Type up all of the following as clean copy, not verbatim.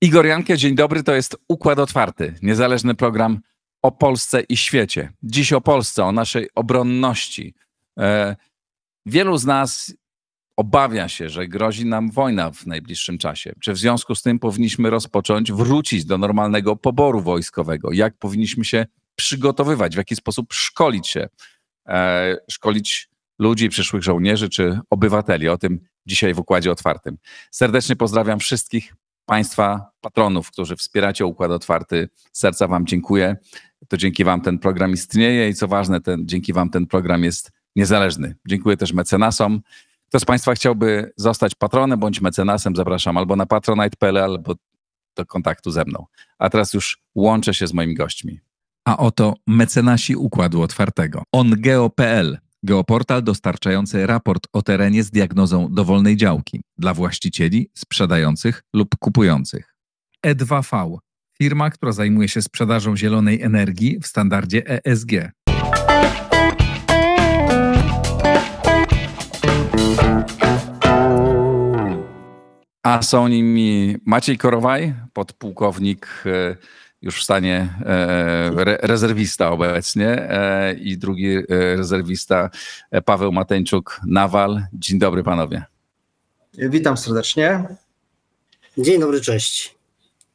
Igor Janke, dzień dobry, to jest Układ Otwarty, niezależny program o Polsce i świecie. Dziś o Polsce, o naszej obronności. Wielu z nas obawia się, że grozi nam wojna w najbliższym czasie. Czy w związku z tym powinniśmy wrócić do normalnego poboru wojskowego? Jak powinniśmy się przygotowywać? W jaki sposób szkolić się? Szkolić ludzi, przyszłych żołnierzy czy obywateli. O tym dzisiaj w Układzie Otwartym. Serdecznie pozdrawiam wszystkich Państwa patronów, którzy wspieracie Układ Otwarty. Z serca Wam dziękuję. To dzięki Wam ten program istnieje i co ważne, dzięki Wam ten program jest niezależny. Dziękuję też mecenasom. Kto z Państwa chciałby zostać patronem bądź mecenasem, zapraszam albo na patronite.pl, albo do kontaktu ze mną. A teraz już łączę się z moimi gośćmi. A oto mecenasi Układu Otwartego. Ongeo.pl, geoportal dostarczający raport o terenie z diagnozą dowolnej działki dla właścicieli, sprzedających lub kupujących. E2V, firma, która zajmuje się sprzedażą zielonej energii w standardzie ESG. A są nimi Maciej Korowaj, podpułkownik, już w stanie rezerwista obecnie, i drugi rezerwista Paweł Mateńczuk Nawał. Dzień dobry panowie. Witam serdecznie. Dzień dobry, cześć.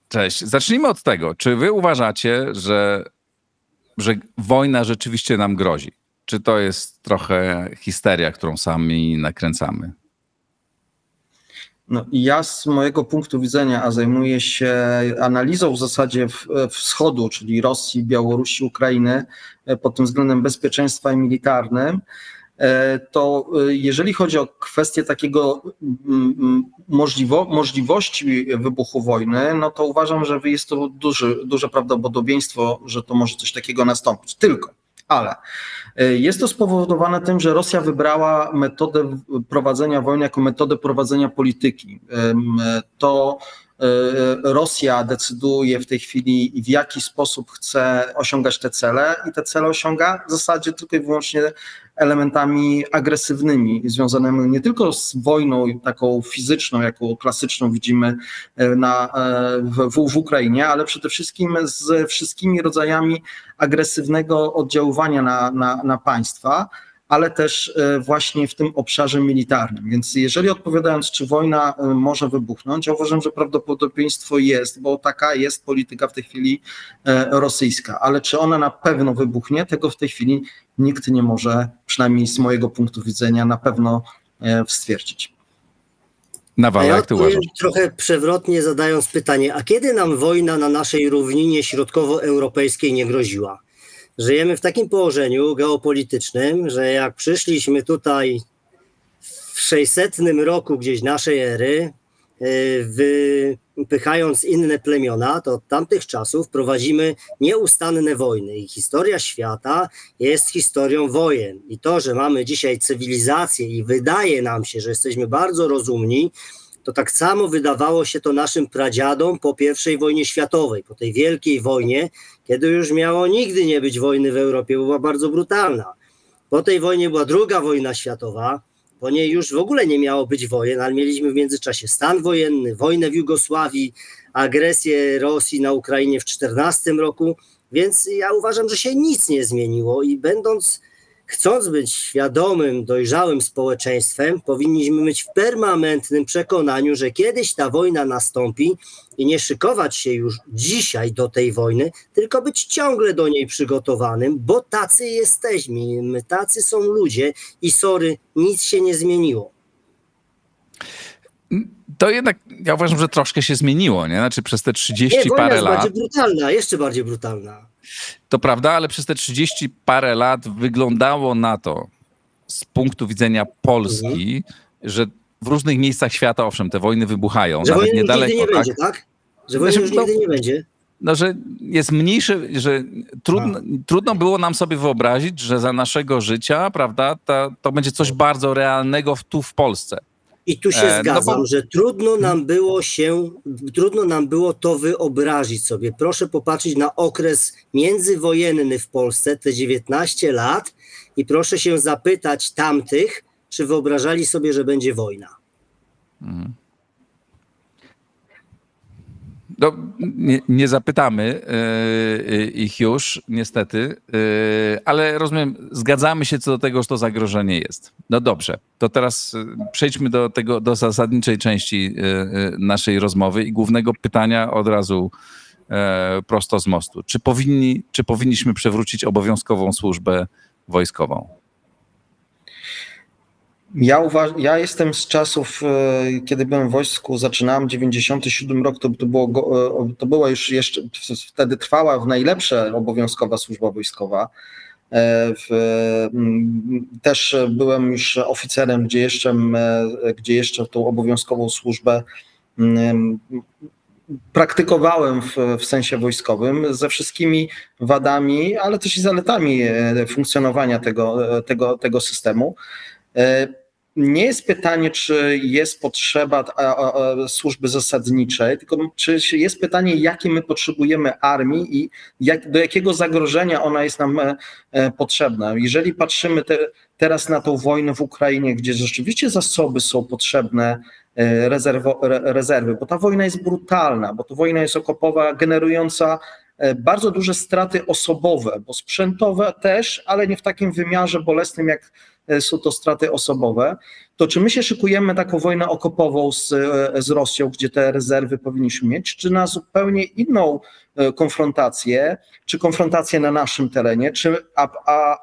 Cześć. Zacznijmy od tego. Czy wy uważacie, że wojna rzeczywiście nam grozi? Czy to jest trochę histeria, którą sami nakręcamy? No, ja z mojego punktu widzenia, a zajmuję się analizą w zasadzie wschodu, czyli Rosji, Białorusi, Ukrainy, pod tym względem bezpieczeństwa i militarnym, to jeżeli chodzi o kwestię takiego możliwości wybuchu wojny, no to uważam, że jest to duże prawdopodobieństwo, że to może coś takiego nastąpić. Ale jest to spowodowane tym, że Rosja wybrała metodę prowadzenia wojny jako metodę prowadzenia polityki. To Rosja decyduje w tej chwili, w jaki sposób chce osiągać te cele, i te cele osiąga w zasadzie tylko i wyłącznie elementami agresywnymi, związanymi nie tylko z wojną taką fizyczną, jaką klasyczną widzimy w Ukrainie, ale przede wszystkim z wszystkimi rodzajami agresywnego oddziaływania na państwa, ale też właśnie w tym obszarze militarnym. Więc jeżeli odpowiadając, czy wojna może wybuchnąć, ja uważam, że prawdopodobieństwo jest, bo taka jest polityka w tej chwili rosyjska. Ale czy ona na pewno wybuchnie, tego w tej chwili nikt nie może, przynajmniej z mojego punktu widzenia, na pewno stwierdzić. Nawał, jak ty uważasz? Trochę przewrotnie zadając pytanie, a kiedy nam wojna na naszej równinie środkowoeuropejskiej nie groziła? Żyjemy w takim położeniu geopolitycznym, że jak przyszliśmy tutaj w 600 roku gdzieś naszej ery, wypychając inne plemiona, to od tamtych czasów prowadzimy nieustanne wojny. I historia świata jest historią wojen. I to, że mamy dzisiaj cywilizację i wydaje nam się, że jesteśmy bardzo rozumni, to tak samo wydawało się to naszym pradziadom po I wojnie światowej, po tej wielkiej wojnie, kiedy już miało nigdy nie być wojny w Europie, bo była bardzo brutalna. Po tej wojnie była II wojna światowa, po niej już w ogóle nie miało być wojen, ale mieliśmy w międzyczasie stan wojenny, wojnę w Jugosławii, agresję Rosji na Ukrainie w 2014 roku, więc ja uważam, że się nic nie zmieniło i chcąc być świadomym, dojrzałym społeczeństwem, powinniśmy być w permanentnym przekonaniu, że kiedyś ta wojna nastąpi i nie szykować się już dzisiaj do tej wojny, tylko być ciągle do niej przygotowanym, bo tacy jesteśmy, tacy są ludzie i sorry, nic się nie zmieniło. To jednak ja uważam, że troszkę się zmieniło, nie? Znaczy przez te 30 parę lat. Bardziej brutalna, jeszcze bardziej brutalna. To prawda, ale przez te 30 parę lat wyglądało na to z punktu widzenia Polski, że w różnych miejscach świata, owszem, te wojny wybuchają. Że wojny nigdy nie będzie, tak? Że wojny już nigdy nie będzie. No, że jest mniejszy, że trudno było nam sobie wyobrazić, że za naszego życia, prawda, to będzie coś bardzo realnego tu w Polsce. I tu się zgadzam, że trudno nam było to wyobrazić sobie. Proszę popatrzeć na okres międzywojenny w Polsce, te 19 lat, i proszę się zapytać tamtych, czy wyobrażali sobie, że będzie wojna. No, nie zapytamy ich już, niestety, ale rozumiem, zgadzamy się co do tego, że to zagrożenie jest. No dobrze, to teraz przejdźmy do zasadniczej części naszej rozmowy i głównego pytania od razu prosto z mostu. Czy powinniśmy przywrócić obowiązkową służbę wojskową? Ja jestem z czasów, kiedy byłem w wojsku, zaczynałem 97 rok, to była już jeszcze, wtedy trwała w najlepsze obowiązkowa służba wojskowa. Też byłem już oficerem, gdzie jeszcze tą obowiązkową służbę praktykowałem w sensie wojskowym ze wszystkimi wadami, ale też i zaletami funkcjonowania tego systemu. Nie jest pytanie, czy jest potrzeba służby zasadniczej, tylko czy jest pytanie, jakiej my potrzebujemy armii i do jakiego zagrożenia ona jest nam potrzebna. Jeżeli patrzymy teraz na tą wojnę w Ukrainie, gdzie rzeczywiście zasoby są potrzebne, rezerwy, bo ta wojna jest brutalna, bo to wojna jest okopowa, generująca bardzo duże straty osobowe, bo sprzętowe też, ale nie w takim wymiarze bolesnym, jak są to straty osobowe, to czy my się szykujemy taką wojnę okopową z Rosją, gdzie te rezerwy powinniśmy mieć, czy na zupełnie inną konfrontację, czy konfrontację na naszym terenie,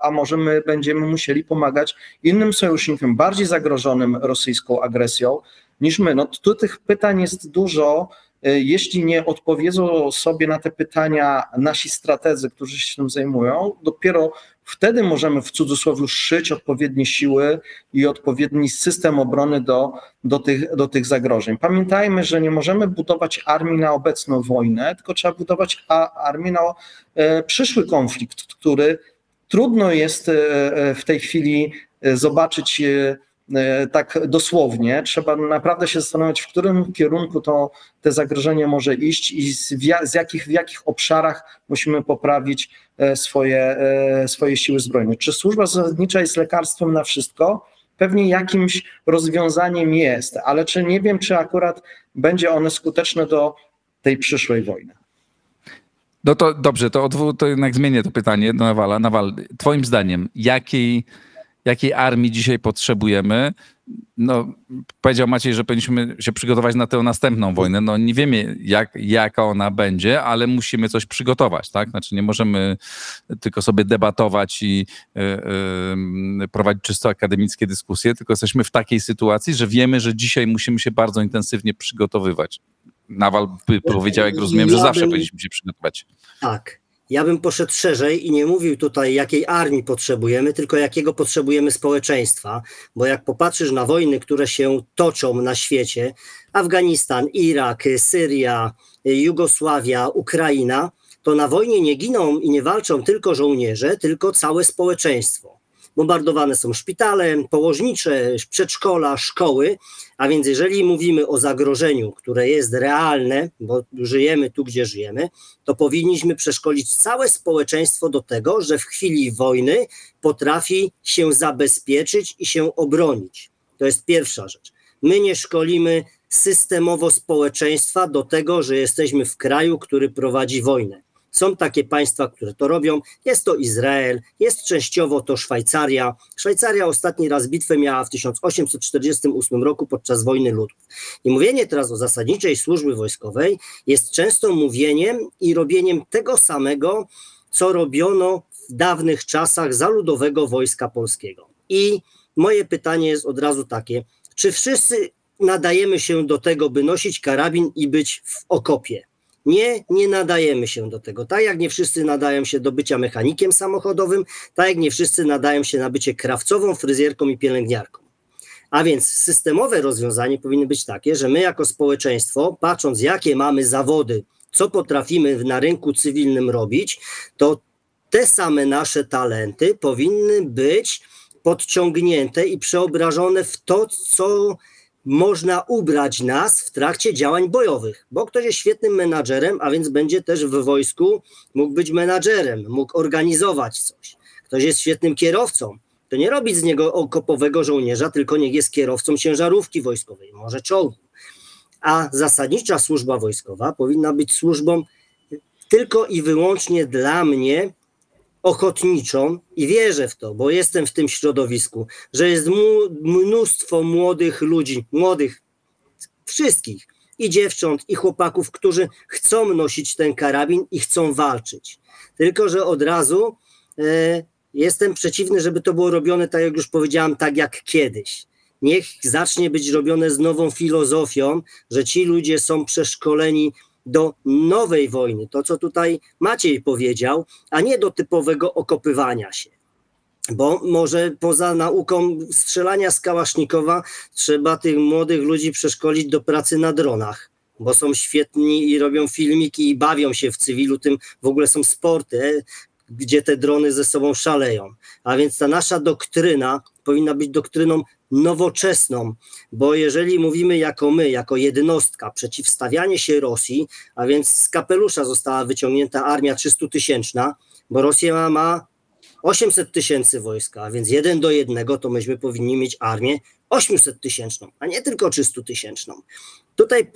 a może my będziemy musieli pomagać innym sojusznikom, bardziej zagrożonym rosyjską agresją niż my. No, tu tych pytań jest dużo. Jeśli nie odpowiedzą sobie na te pytania nasi strategzy, którzy się tym zajmują, dopiero wtedy możemy w cudzysłowie szyć odpowiednie siły i odpowiedni system obrony do tych zagrożeń. Pamiętajmy, że nie możemy budować armii na obecną wojnę, tylko trzeba budować armię na przyszły konflikt, który trudno jest w tej chwili zobaczyć tak dosłownie. Trzeba naprawdę się zastanawiać, w którym kierunku te zagrożenie może iść i w jakich obszarach musimy poprawić swoje siły zbrojne. Czy służba zasadnicza jest lekarstwem na wszystko? Pewnie jakimś rozwiązaniem jest, ale nie wiem, czy akurat będzie one skuteczne do tej przyszłej wojny. No to dobrze, to jednak zmienię to pytanie do Nawala. Nawal, twoim zdaniem, jakiej armii dzisiaj potrzebujemy? No, powiedział Maciej, że powinniśmy się przygotować na tę następną wojnę. No, nie wiemy, jaka ona będzie, ale musimy coś przygotować, tak? Znaczy, nie możemy tylko sobie debatować i prowadzić czysto akademickie dyskusje, tylko jesteśmy w takiej sytuacji, że wiemy, że dzisiaj musimy się bardzo intensywnie przygotowywać. Nawal powiedział, jak rozumiem, że zawsze powinniśmy się przygotować. Tak. Ja bym poszedł szerzej i nie mówił tutaj, jakiej armii potrzebujemy, tylko jakiego potrzebujemy społeczeństwa, bo jak popatrzysz na wojny, które się toczą na świecie, Afganistan, Irak, Syria, Jugosławia, Ukraina, to na wojnie nie giną i nie walczą tylko żołnierze, tylko całe społeczeństwo. Bombardowane są szpitale, położnicze, przedszkola, szkoły, a więc jeżeli mówimy o zagrożeniu, które jest realne, bo żyjemy tu, gdzie żyjemy, to powinniśmy przeszkolić całe społeczeństwo do tego, że w chwili wojny potrafi się zabezpieczyć i się obronić. To jest pierwsza rzecz. My nie szkolimy systemowo społeczeństwa do tego, że jesteśmy w kraju, który prowadzi wojnę. Są takie państwa, które to robią. Jest to Izrael, jest częściowo to Szwajcaria. Szwajcaria ostatni raz bitwę miała w 1848 roku podczas wojny ludów. I mówienie teraz o zasadniczej służby wojskowej jest często mówieniem i robieniem tego samego, co robiono w dawnych czasach za Ludowego Wojska Polskiego. I moje pytanie jest od razu takie, czy wszyscy nadajemy się do tego, by nosić karabin i być w okopie? Nie nadajemy się do tego. Tak jak nie wszyscy nadają się do bycia mechanikiem samochodowym, tak jak nie wszyscy nadają się na bycie krawcową, fryzjerką i pielęgniarką. A więc systemowe rozwiązanie powinno być takie, że my jako społeczeństwo, patrząc jakie mamy zawody, co potrafimy na rynku cywilnym robić, to te same nasze talenty powinny być podciągnięte i przeobrażone w to, co można ubrać nas w trakcie działań bojowych, bo ktoś jest świetnym menadżerem, a więc będzie też w wojsku mógł być menadżerem, mógł organizować coś. Ktoś jest świetnym kierowcą, to nie robić z niego okopowego żołnierza, tylko niech jest kierowcą ciężarówki wojskowej, może czołgu. a zasadnicza służba wojskowa powinna być służbą tylko i wyłącznie dla mnie ochotniczą i wierzę w to, bo jestem w tym środowisku, że jest mnóstwo młodych ludzi, młodych wszystkich, i dziewcząt, i chłopaków, którzy chcą nosić ten karabin i chcą walczyć. Tylko że od razu jestem przeciwny, żeby to było robione, tak jak już powiedziałam, tak jak kiedyś. Niech zacznie być robione z nową filozofią, że ci ludzie są przeszkoleni do nowej wojny, to co tutaj Maciej powiedział, a nie do typowego okopywania się. Bo może poza nauką strzelania z kałasznikowa trzeba tych młodych ludzi przeszkolić do pracy na dronach, bo są świetni i robią filmiki i bawią się w cywilu, tym w ogóle są sporty, gdzie te drony ze sobą szaleją. A więc ta nasza doktryna powinna być doktryną nowoczesną, bo jeżeli mówimy jako my, jako jednostka, przeciwstawianie się Rosji, a więc z kapelusza została wyciągnięta armia 300-tysięczna, bo Rosja ma 800 tysięcy wojska, a więc 1:1, to myśmy powinni mieć armię 800-tysięczną, a nie tylko 300-tysięczną. Tutaj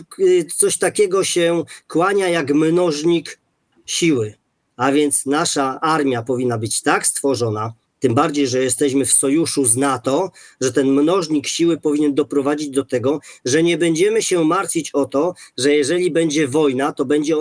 coś takiego się kłania jak mnożnik siły, a więc nasza armia powinna być tak stworzona, tym bardziej, że jesteśmy w sojuszu z NATO, że ten mnożnik siły powinien doprowadzić do tego, że nie będziemy się martwić o to, że jeżeli będzie wojna, to będzie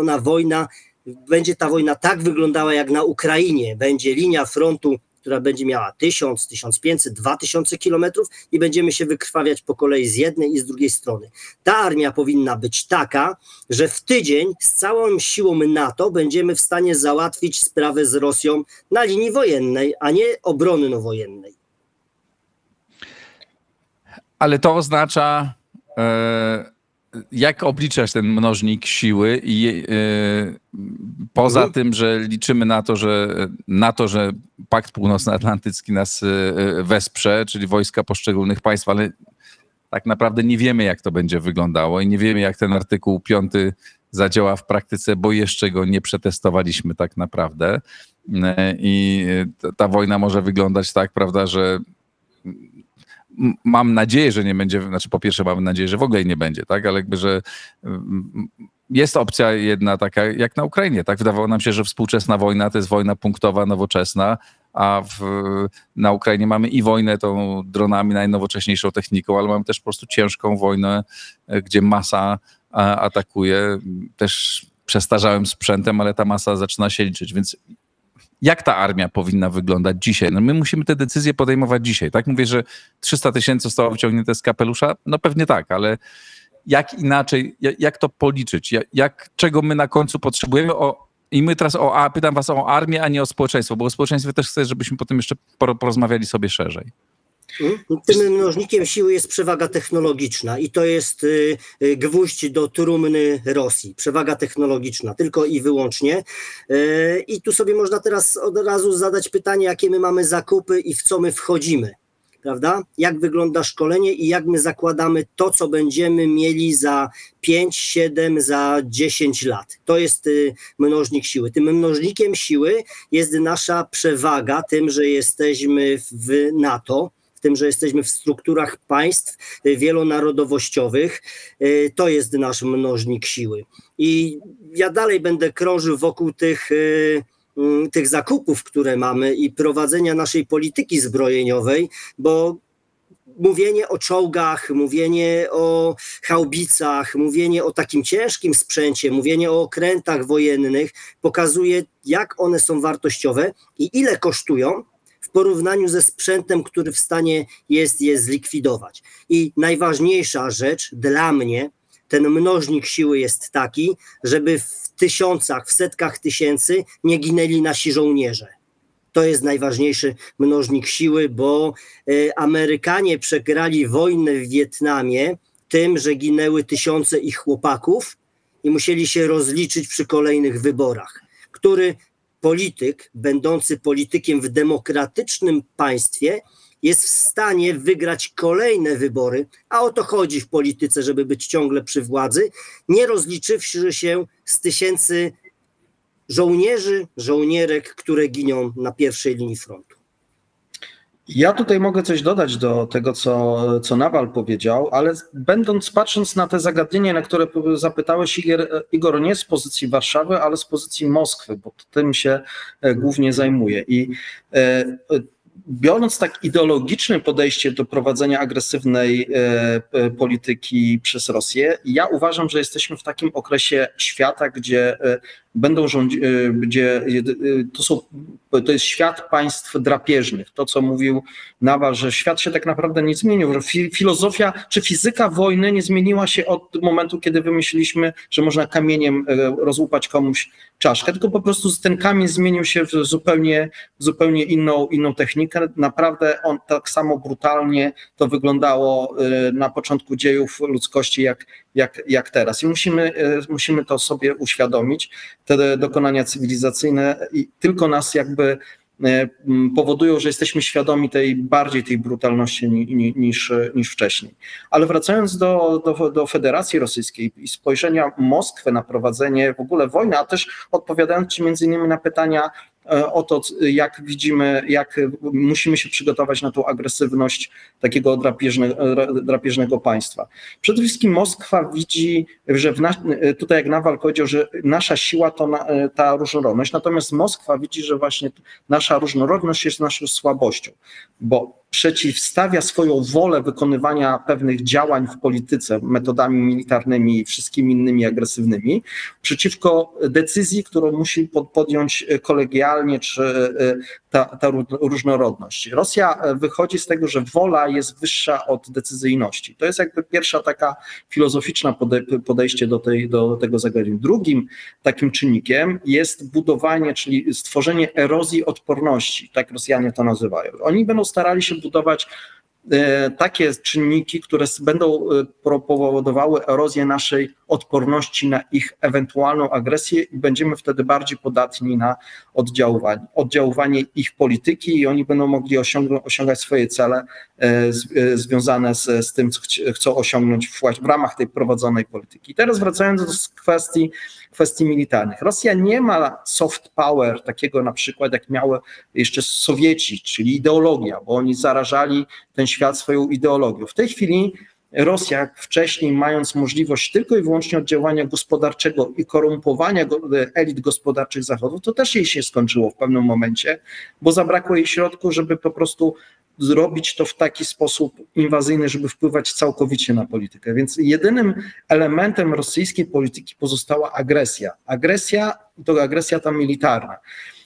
ta wojna tak wyglądała jak na Ukrainie. Będzie linia frontu, która będzie miała 1000, 1500, 2000 kilometrów i będziemy się wykrwawiać po kolei z jednej i z drugiej strony. Ta armia powinna być taka, że w tydzień z całą siłą NATO będziemy w stanie załatwić sprawę z Rosją na linii wojennej, a nie obronno-wojennej. Ale to oznacza, jak obliczasz ten mnożnik siły i poza tym, że liczymy na to, że Pakt Północnoatlantycki nas wesprze, czyli wojska poszczególnych państw, ale tak naprawdę nie wiemy, jak to będzie wyglądało i nie wiemy, jak ten artykuł 5 zadziała w praktyce, bo jeszcze go nie przetestowaliśmy tak naprawdę. I ta wojna może wyglądać tak, prawda, że mam nadzieję, że nie będzie, znaczy po pierwsze mam nadzieję, że w ogóle nie będzie, tak, ale jakby, że jest opcja jedna taka jak na Ukrainie, tak, wydawało nam się, że współczesna wojna to jest wojna punktowa, nowoczesna, a na Ukrainie mamy i wojnę tą dronami, najnowocześniejszą techniką, ale mamy też po prostu ciężką wojnę, gdzie masa atakuje, też przestarzałym sprzętem, ale ta masa zaczyna się liczyć, więc jak ta armia powinna wyglądać dzisiaj? No my musimy te decyzje podejmować dzisiaj, tak? Mówię, że 300 tysięcy zostało wyciągnięte z kapelusza? No pewnie tak, ale jak inaczej, jak to policzyć? Czego my na końcu potrzebujemy? I my teraz pytam was o armię, a nie o społeczeństwo, bo o społeczeństwie też chcę, żebyśmy potem jeszcze porozmawiali sobie szerzej. Tym mnożnikiem siły jest przewaga technologiczna i to jest gwóźdź do trumny Rosji. Przewaga technologiczna, tylko i wyłącznie. I tu sobie można teraz od razu zadać pytanie, jakie my mamy zakupy i w co my wchodzimy, prawda? Jak wygląda szkolenie i jak my zakładamy to, co będziemy mieli za 5, 7, za 10 lat. To jest mnożnik siły. Tym mnożnikiem siły jest nasza przewaga, tym, że jesteśmy w NATO, tym, że jesteśmy w strukturach państw wielonarodowościowych, to jest nasz mnożnik siły. I ja dalej będę krążył wokół tych zakupów, które mamy i prowadzenia naszej polityki zbrojeniowej, bo mówienie o czołgach, mówienie o haubicach, mówienie o takim ciężkim sprzęcie, mówienie o okrętach wojennych pokazuje, jak one są wartościowe i ile kosztują, w porównaniu ze sprzętem, który w stanie jest je zlikwidować. I najważniejsza rzecz dla mnie, ten mnożnik siły jest taki, żeby w tysiącach, w setkach tysięcy nie ginęli nasi żołnierze. To jest najważniejszy mnożnik siły, bo Amerykanie przegrali wojnę w Wietnamie tym, że ginęły tysiące ich chłopaków i musieli się rozliczyć przy kolejnych wyborach, który polityk, będący politykiem w demokratycznym państwie, jest w stanie wygrać kolejne wybory, a o to chodzi w polityce, żeby być ciągle przy władzy, nie rozliczywszy się z tysięcy żołnierzy, żołnierek, które giną na pierwszej linii frontu. Ja tutaj mogę coś dodać do tego, co Nawal powiedział, ale patrząc na te zagadnienia, na które zapytałeś, Igor, nie z pozycji Warszawy, ale z pozycji Moskwy, bo tym się głównie zajmuje. I biorąc tak ideologiczne podejście do prowadzenia agresywnej polityki przez Rosję, ja uważam, że jesteśmy w takim okresie świata, gdzie to jest świat państw drapieżnych. To, co mówił Nawal, że świat się tak naprawdę nie zmienił. Filozofia czy fizyka wojny nie zmieniła się od momentu, kiedy wymyśliliśmy, że można kamieniem rozłupać komuś czaszkę, tylko po prostu ten kamień zmienił się w zupełnie inną technikę. Naprawdę on tak samo brutalnie to wyglądało na początku dziejów ludzkości jak teraz. I musimy to sobie uświadomić. Te dokonania cywilizacyjne i tylko nas jakby powodują, że jesteśmy świadomi tej brutalności niż wcześniej. Ale wracając do Federacji Rosyjskiej i spojrzenia Moskwy na prowadzenie w ogóle wojny, a też odpowiadając Ci między innymi na pytania o to, jak widzimy, jak musimy się przygotować na tą agresywność takiego drapieżnego państwa. Przede wszystkim Moskwa widzi, że tutaj jak Nawal powiedział, że nasza siła to ta różnorodność, natomiast Moskwa widzi, że właśnie nasza różnorodność jest naszą słabością, bo przeciwstawia swoją wolę wykonywania pewnych działań w polityce metodami militarnymi i wszystkimi innymi agresywnymi przeciwko decyzji, którą musi podjąć kolegialnie czy ta różnorodność. Rosja wychodzi z tego, że wola jest wyższa od decyzyjności. To jest jakby pierwsza taka filozoficzna podejście do tego zagadnienia. Drugim takim czynnikiem jest budowanie, czyli stworzenie erozji odporności, tak Rosjanie to nazywają. Oni będą starali się budować takie czynniki, które będą powodowały erozję naszej odporności na ich ewentualną agresję i będziemy wtedy bardziej podatni na oddziaływanie ich polityki i oni będą mogli osiągać swoje cele związane z tym, co chcą osiągnąć w ramach tej prowadzonej polityki. Teraz wracając do kwestii militarnych. Rosja nie ma soft power takiego na przykład jak miały jeszcze Sowieci, czyli ideologia, bo oni zarażali ten świat swoją ideologią. W tej chwili Rosja, jak wcześniej, mając możliwość tylko i wyłącznie oddziaływania gospodarczego i korumpowania elit gospodarczych Zachodu, to też jej się skończyło w pewnym momencie, bo zabrakło jej środków, żeby po prostu zrobić to w taki sposób inwazyjny, żeby wpływać całkowicie na politykę. Więc jedynym elementem rosyjskiej polityki pozostała agresja. Agresja to agresja ta militarna.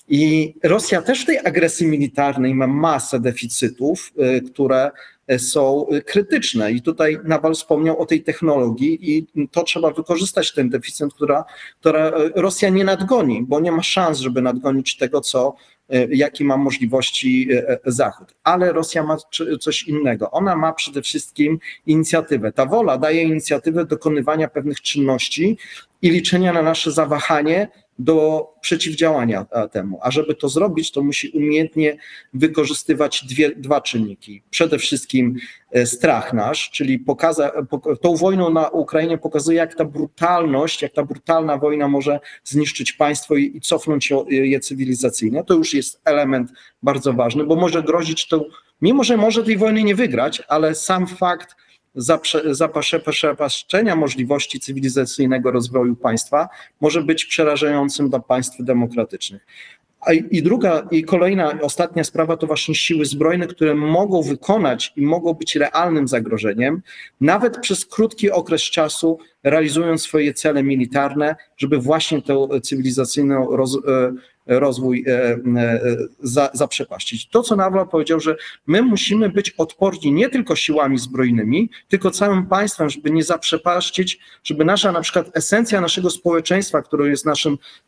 I Rosja też w tej agresji militarnej ma masę deficytów, które są krytyczne i tutaj Nawal wspomniał o tej technologii i to trzeba wykorzystać ten deficyt, która Rosja nie nadgoni, bo nie ma szans, żeby nadgonić tego, jakie ma możliwości Zachód. Ale Rosja ma coś innego. Ona ma przede wszystkim inicjatywę. Ta wola daje inicjatywę dokonywania pewnych czynności i liczenia na nasze zawahanie do przeciwdziałania temu. A żeby to zrobić, to musi umiejętnie wykorzystywać dwa czynniki. Przede wszystkim strach nasz, czyli tą wojną na Ukrainie pokazuje, jak ta brutalność, jak ta brutalna wojna może zniszczyć państwo i cofnąć je cywilizacyjnie. To już jest element bardzo ważny, bo może grozić to, mimo że może tej wojny nie wygrać, ale sam fakt zaprzepaszczenia możliwości cywilizacyjnego rozwoju państwa może być przerażającym dla państw demokratycznych. I kolejna, ostatnia sprawa to właśnie siły zbrojne, które mogą wykonać i mogą być realnym zagrożeniem, nawet przez krótki okres czasu realizując swoje cele militarne, żeby właśnie tę cywilizacyjną rozwój zaprzepaścić. To, co Nawal powiedział, że my musimy być odporni nie tylko siłami zbrojnymi, tylko całym państwem, żeby nie zaprzepaścić, żeby nasza na przykład esencja naszego społeczeństwa, które jest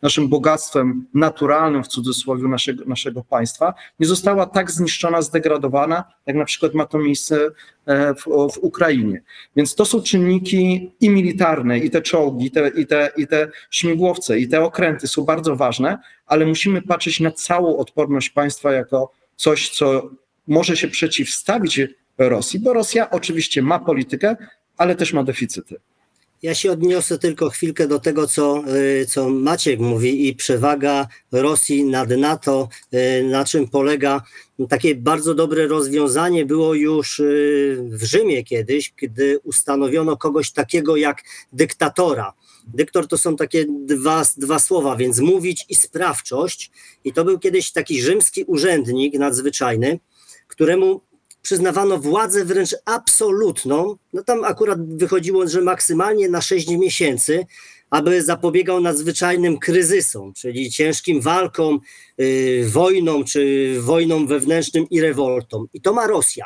naszym bogactwem naturalnym, w cudzysłowie naszego państwa, nie została tak zniszczona, zdegradowana, jak na przykład ma to miejsce w Ukrainie. Więc to są czynniki i militarne, i te czołgi, i te śmigłowce, i te okręty są bardzo ważne, ale musimy patrzeć na całą odporność państwa jako coś, co może się przeciwstawić Rosji, bo Rosja oczywiście ma politykę, ale też ma deficyty. Ja się odniosę tylko chwilkę do tego, co Maciek mówi i przewaga Rosji nad NATO, na czym polega. Takie bardzo dobre rozwiązanie było już w Rzymie kiedyś, gdy ustanowiono kogoś takiego jak dyktatora. Dyktor to są takie dwa słowa, więc mówić i sprawczość. I to był kiedyś taki rzymski urzędnik nadzwyczajny, któremu przyznawano władzę wręcz absolutną, no tam akurat wychodziło, że maksymalnie na 6 miesięcy, aby zapobiegał nadzwyczajnym kryzysom, czyli ciężkim walkom, wojnom czy wojnom wewnętrznym i rewoltom. I to ma Rosja.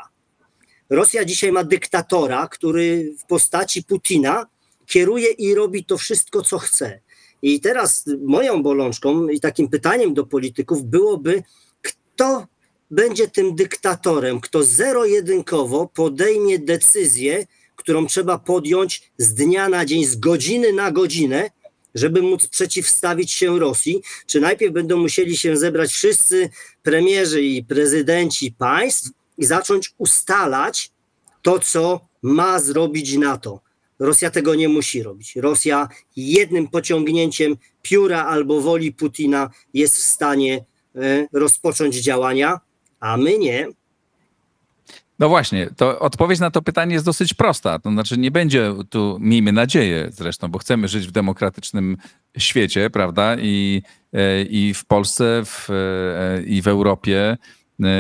Rosja dzisiaj ma dyktatora, który w postaci Putina kieruje i robi to wszystko, co chce. I teraz moją bolączką i takim pytaniem do polityków byłoby, kto będzie tym dyktatorem, kto zero-jedynkowo podejmie decyzję, którą trzeba podjąć z dnia na dzień, z godziny na godzinę, żeby móc przeciwstawić się Rosji. Czy najpierw będą musieli się zebrać wszyscy premierzy i prezydenci państw i zacząć ustalać to, co ma zrobić NATO. Rosja tego nie musi robić. Rosja jednym pociągnięciem pióra albo woli Putina jest w stanie rozpocząć działania, a my nie. No właśnie, to odpowiedź na to pytanie jest dosyć prosta. To znaczy nie będzie tu, miejmy nadzieję zresztą, bo chcemy żyć w demokratycznym świecie, prawda? I w Polsce, i w Europie,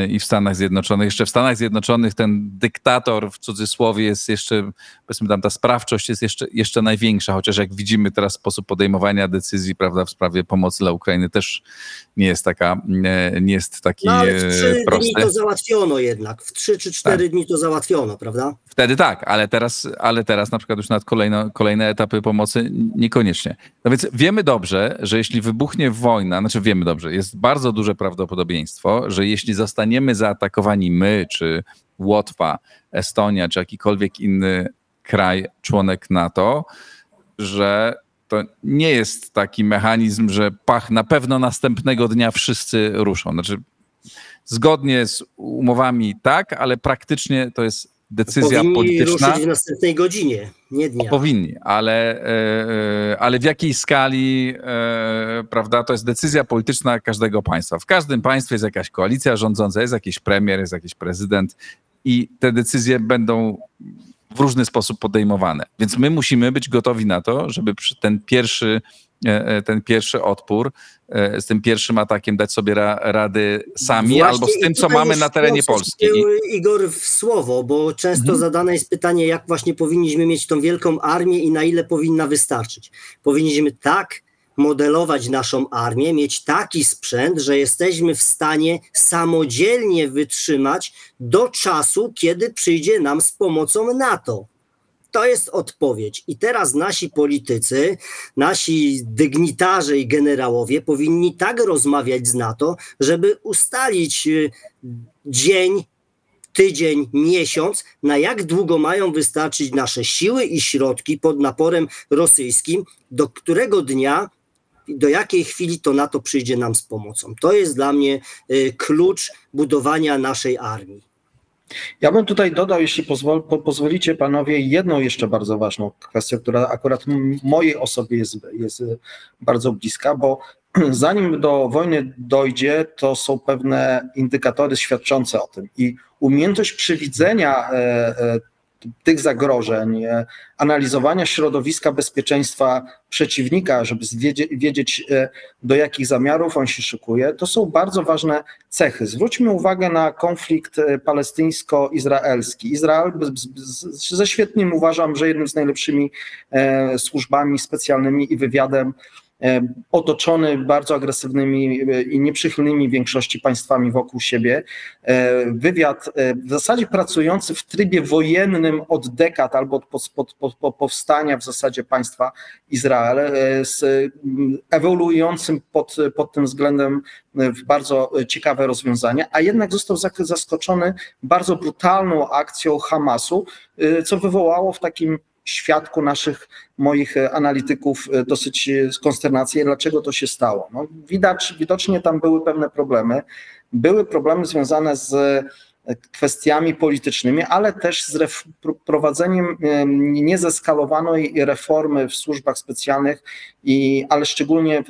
i w Stanach Zjednoczonych. Jeszcze w Stanach Zjednoczonych ten dyktator w cudzysłowie jest jeszcze, powiedzmy tam ta sprawczość jest jeszcze największa, chociaż jak widzimy teraz sposób podejmowania decyzji, prawda, w sprawie pomocy dla Ukrainy też nie jest taka, nie jest taki prosty. No, ale w 3 dni to załatwiono jednak, w 3 czy 4 dni to załatwiono, prawda? Wtedy tak, ale teraz na przykład już nad kolejne etapy pomocy niekoniecznie. No więc wiemy dobrze, że jeśli wybuchnie wojna, znaczy wiemy dobrze, jest bardzo duże prawdopodobieństwo, że jeśli zostaniemy zaatakowani my, czy Łotwa, Estonia, czy jakikolwiek inny kraj, członek NATO, że to nie jest taki mechanizm, że na pewno następnego dnia wszyscy ruszą. Znaczy zgodnie z umowami tak, ale praktycznie to jest decyzja polityczna. Powinni ruszyć w następnej godzinie, nie dnia. Powinni, ale w jakiej skali, prawda, to jest decyzja polityczna każdego państwa. W każdym państwie jest jakaś koalicja rządząca, jest jakiś premier, jest jakiś prezydent i te decyzje będą w różny sposób podejmowane. Więc my musimy być gotowi na to, żeby ten pierwszy odpór, z tym pierwszym atakiem dać sobie rady sami. Właśnie albo z tym, co mamy na terenie Polski. Igor, w słowo, bo często zadane jest pytanie, jak właśnie powinniśmy mieć tą wielką armię i na ile powinna wystarczyć. Powinniśmy tak modelować naszą armię, mieć taki sprzęt, że jesteśmy w stanie samodzielnie wytrzymać do czasu, kiedy przyjdzie nam z pomocą NATO. To jest odpowiedź. I teraz nasi politycy, nasi dygnitarze i generałowie powinni tak rozmawiać z NATO, żeby ustalić dzień, tydzień, miesiąc, na jak długo mają wystarczyć nasze siły i środki pod naporem rosyjskim, do którego dnia, do jakiej chwili to NATO przyjdzie nam z pomocą. To jest dla mnie klucz budowania naszej armii. Ja bym tutaj dodał, jeśli pozwolicie panowie, jedną jeszcze bardzo ważną kwestię, która akurat mojej osobie jest bardzo bliska, bo zanim do wojny dojdzie, to są pewne indykatory świadczące o tym i umiejętność przewidzenia tych zagrożeń, analizowania środowiska bezpieczeństwa przeciwnika, żeby wiedzieć, do jakich zamiarów on się szykuje, to są bardzo ważne cechy. Zwróćmy uwagę na konflikt palestyńsko-izraelski. Izrael ze świetnym, uważam, że jednym z najlepszymi służbami specjalnymi i wywiadem, otoczony bardzo agresywnymi i nieprzychylnymi większości państwami wokół siebie. Wywiad w zasadzie pracujący w trybie wojennym od dekad albo od powstania w zasadzie państwa Izrael, z ewoluującym pod tym względem w bardzo ciekawe rozwiązania, a jednak został zaskoczony bardzo brutalną akcją Hamasu, co wywołało w takim świadku naszych, moich analityków dosyć konsternację, dlaczego to się stało. No, widocznie tam były pewne problemy. Były problemy związane z kwestiami politycznymi, ale też z prowadzeniem niezeskalowanej reformy w służbach specjalnych, ale szczególnie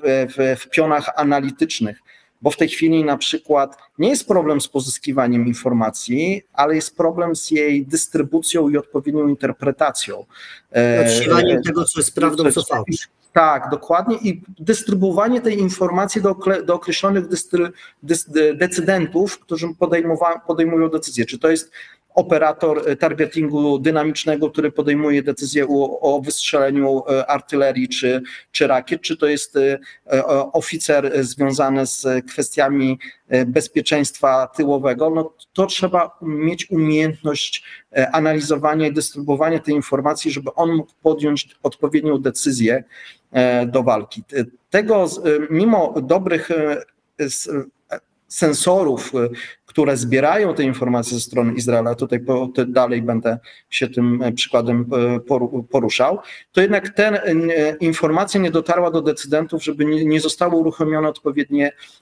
w pionach analitycznych, bo w tej chwili na przykład nie jest problem z pozyskiwaniem informacji, ale jest problem z jej dystrybucją i odpowiednią interpretacją. Odsiewaniem tego, co jest prawdą, co fałsz. Tak, dokładnie, i dystrybuowanie tej informacji do określonych decydentów, którzy podejmują decyzje. Czy to jest operator targetingu dynamicznego, który podejmuje decyzję o wystrzeleniu artylerii czy rakiet, czy to jest oficer związany z kwestiami bezpieczeństwa tyłowego, no to trzeba mieć umiejętność analizowania i dystrybuowania tej informacji, żeby on mógł podjąć odpowiednią decyzję do walki. Tego mimo dobrych sensorów, które zbierają te informacje ze strony Izraela, tutaj dalej będę się tym przykładem poruszał, to jednak te informacja nie dotarła do decydentów, żeby nie zostały uruchomione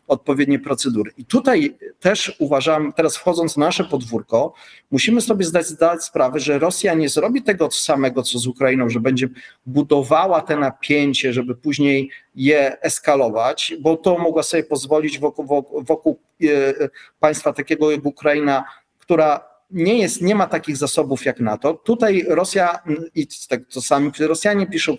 odpowiednie procedury. I tutaj też uważam, teraz wchodząc w nasze podwórko, musimy sobie zdać sprawę, że Rosja nie zrobi tego samego, co z Ukrainą, że będzie budowała te napięcie, żeby później je eskalować, bo to mogła sobie pozwolić wokół państwa takiego jak Ukraina, która nie ma takich zasobów jak NATO. Tutaj Rosja, i tak to sami Rosjanie piszą,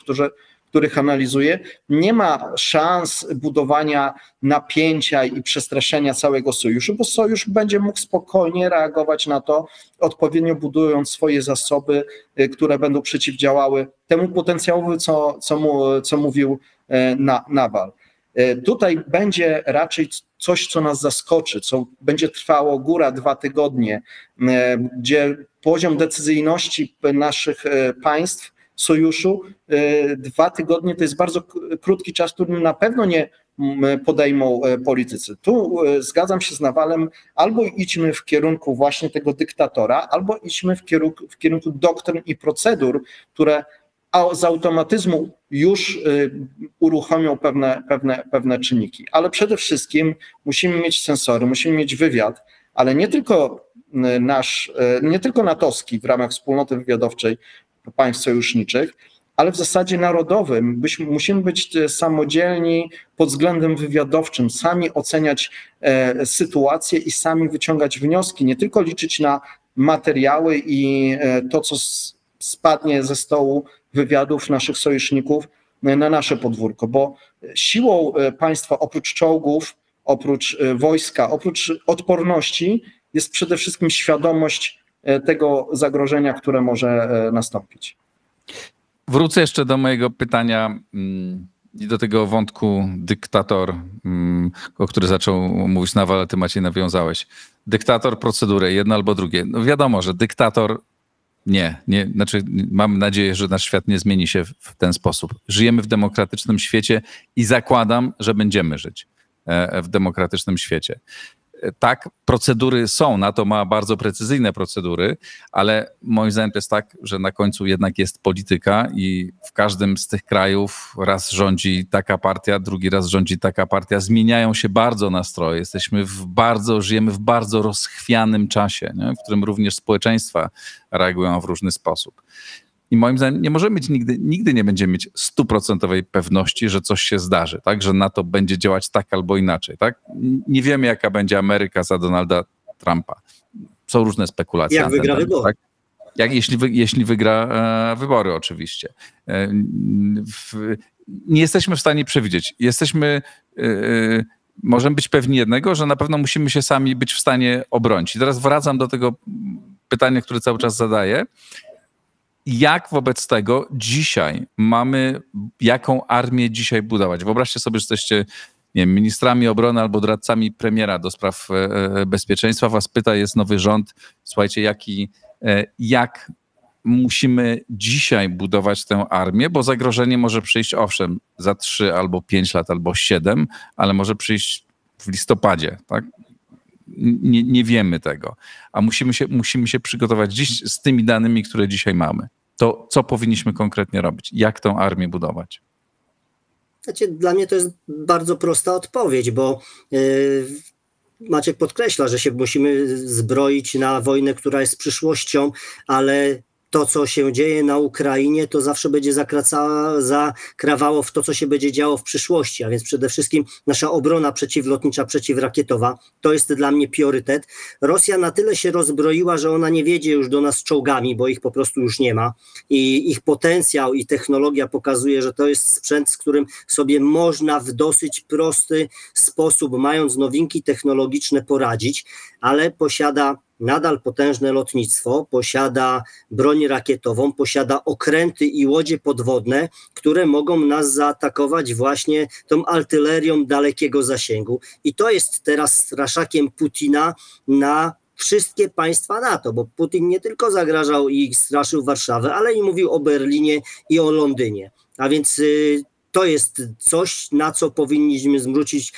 których analizuje, nie ma szans budowania napięcia i przestraszenia całego sojuszu, bo sojusz będzie mógł spokojnie reagować na to, odpowiednio budując swoje zasoby, które będą przeciwdziałały temu potencjałowi, co mówił Nawal. Tutaj będzie raczej coś, co nas zaskoczy, co będzie trwało góra 2 tygodnie, gdzie poziom decyzyjności naszych państw sojuszu 2 tygodnie to jest bardzo krótki czas, który na pewno nie podejmą politycy. Tu zgadzam się z Nawalem, albo idźmy w kierunku właśnie tego dyktatora, albo idźmy w kierunku doktryn i procedur, które z automatyzmu już uruchomią pewne czynniki. Ale przede wszystkim musimy mieć sensory, musimy mieć wywiad, ale nie tylko natowski w ramach wspólnoty wywiadowczej państw sojuszniczych, ale w zasadzie narodowym. Musimy być samodzielni pod względem wywiadowczym, sami oceniać sytuację i sami wyciągać wnioski, nie tylko liczyć na materiały i to, co spadnie ze stołu wywiadów naszych sojuszników na nasze podwórko, bo siłą państwa oprócz czołgów, oprócz wojska, oprócz odporności jest przede wszystkim świadomość tego zagrożenia, które może nastąpić. Wrócę jeszcze do mojego pytania i do tego wątku dyktator, o który zaczął mówić Nawal, ale ty, Maciej, nawiązałeś. Dyktator, procedury, jedno albo drugie. No wiadomo, że dyktator nie, znaczy mam nadzieję, że nasz świat nie zmieni się w ten sposób. Żyjemy w demokratycznym świecie i zakładam, że będziemy żyć w demokratycznym świecie. Tak, procedury są, NATO ma bardzo precyzyjne procedury, ale moim zdaniem to jest tak, że na końcu jednak jest polityka i w każdym z tych krajów raz rządzi taka partia, drugi raz rządzi taka partia. Zmieniają się bardzo nastroje, żyjemy w bardzo rozchwianym czasie, nie? W którym również społeczeństwa reagują w różny sposób. I moim zdaniem nie możemy mieć nigdy nie będziemy mieć 100-procentowej pewności, że coś się zdarzy, tak? Że NATO będzie działać tak albo inaczej, tak? Nie wiemy, jaka będzie Ameryka za Donalda Trumpa. Są różne spekulacje. Jak wygra wybory. Tak? Jeśli wygra wybory, oczywiście. Nie jesteśmy w stanie przewidzieć. Możemy być pewni jednego, że na pewno musimy się sami być w stanie obronić. I teraz wracam do tego pytania, które cały czas zadaję. Jak wobec tego dzisiaj jaką armię dzisiaj budować? Wyobraźcie sobie, że jesteście ministrami obrony albo doradcami premiera do spraw bezpieczeństwa. Was pyta, jest nowy rząd. Słuchajcie, jak musimy dzisiaj budować tę armię, bo zagrożenie może przyjść, owszem, za 3 albo 5 lat, albo 7, ale może przyjść w listopadzie, tak? Nie wiemy tego, a musimy się przygotować dziś z tymi danymi, które dzisiaj mamy. To co powinniśmy konkretnie robić? Jak tę armię budować? Dla mnie to jest bardzo prosta odpowiedź, bo Maciek podkreśla, że się musimy zbroić na wojnę, która jest przyszłością, ale to, co się dzieje na Ukrainie, to zawsze będzie zakrawało w to, co się będzie działo w przyszłości, a więc przede wszystkim nasza obrona przeciwlotnicza, przeciwrakietowa. To jest dla mnie priorytet. Rosja na tyle się rozbroiła, że ona nie wiedzie już do nas czołgami, bo ich po prostu już nie ma i ich potencjał i technologia pokazuje, że to jest sprzęt, z którym sobie można w dosyć prosty sposób, mając nowinki technologiczne, poradzić, ale posiada nadal potężne lotnictwo, posiada broń rakietową, posiada okręty i łodzie podwodne, które mogą nas zaatakować właśnie tą artylerią dalekiego zasięgu. I to jest teraz straszakiem Putina na wszystkie państwa NATO, bo Putin nie tylko zagrażał i straszył Warszawę, ale i mówił o Berlinie i o Londynie. A więc to jest coś, na co powinniśmy zwrócić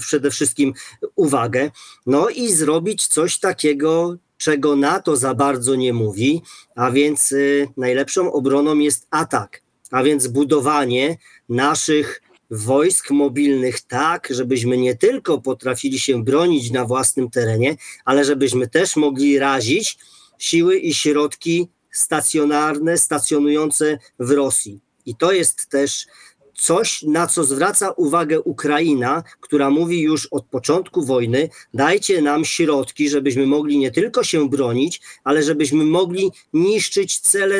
przede wszystkim uwagę. No i zrobić coś takiego, czego NATO za bardzo nie mówi, a więc najlepszą obroną jest atak, a więc budowanie naszych wojsk mobilnych tak, żebyśmy nie tylko potrafili się bronić na własnym terenie, ale żebyśmy też mogli razić siły i środki stacjonarne, stacjonujące w Rosji. I to jest też coś, na co zwraca uwagę Ukraina, która mówi już od początku wojny, dajcie nam środki, żebyśmy mogli nie tylko się bronić, ale żebyśmy mogli niszczyć cele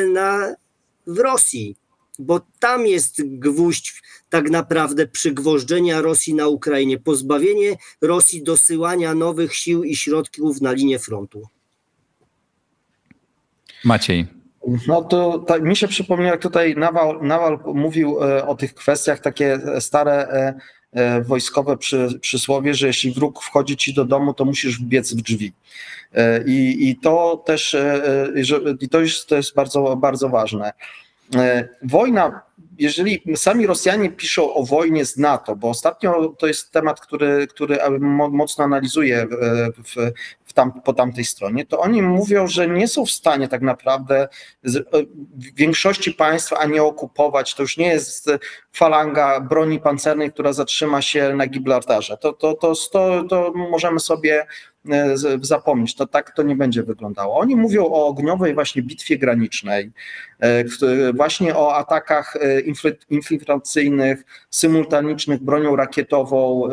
w Rosji, bo tam jest gwóźdź tak naprawdę przygwożdżenia Rosji na Ukrainie, pozbawienie Rosji dosyłania nowych sił i środków na linię frontu. Maciej. No to mi się przypomniał, jak tutaj Nawał mówił o tych kwestiach, takie stare wojskowe przysłowie, że jeśli wróg wchodzi ci do domu, to musisz wbiec w drzwi. I to też to jest bardzo, bardzo ważne. Wojna, jeżeli sami Rosjanie piszą o wojnie z NATO, bo ostatnio to jest temat, który mocno analizuje po tamtej stronie, to oni mówią, że nie są w stanie tak naprawdę w większości państw ani okupować. To już nie jest falanga broni pancernej, która zatrzyma się na Gibraltarze. To możemy sobie zapomnieć, to tak to nie będzie wyglądało. Oni mówią o ogniowej właśnie bitwie granicznej, właśnie o atakach infiltracyjnych, symultanicznych bronią rakietową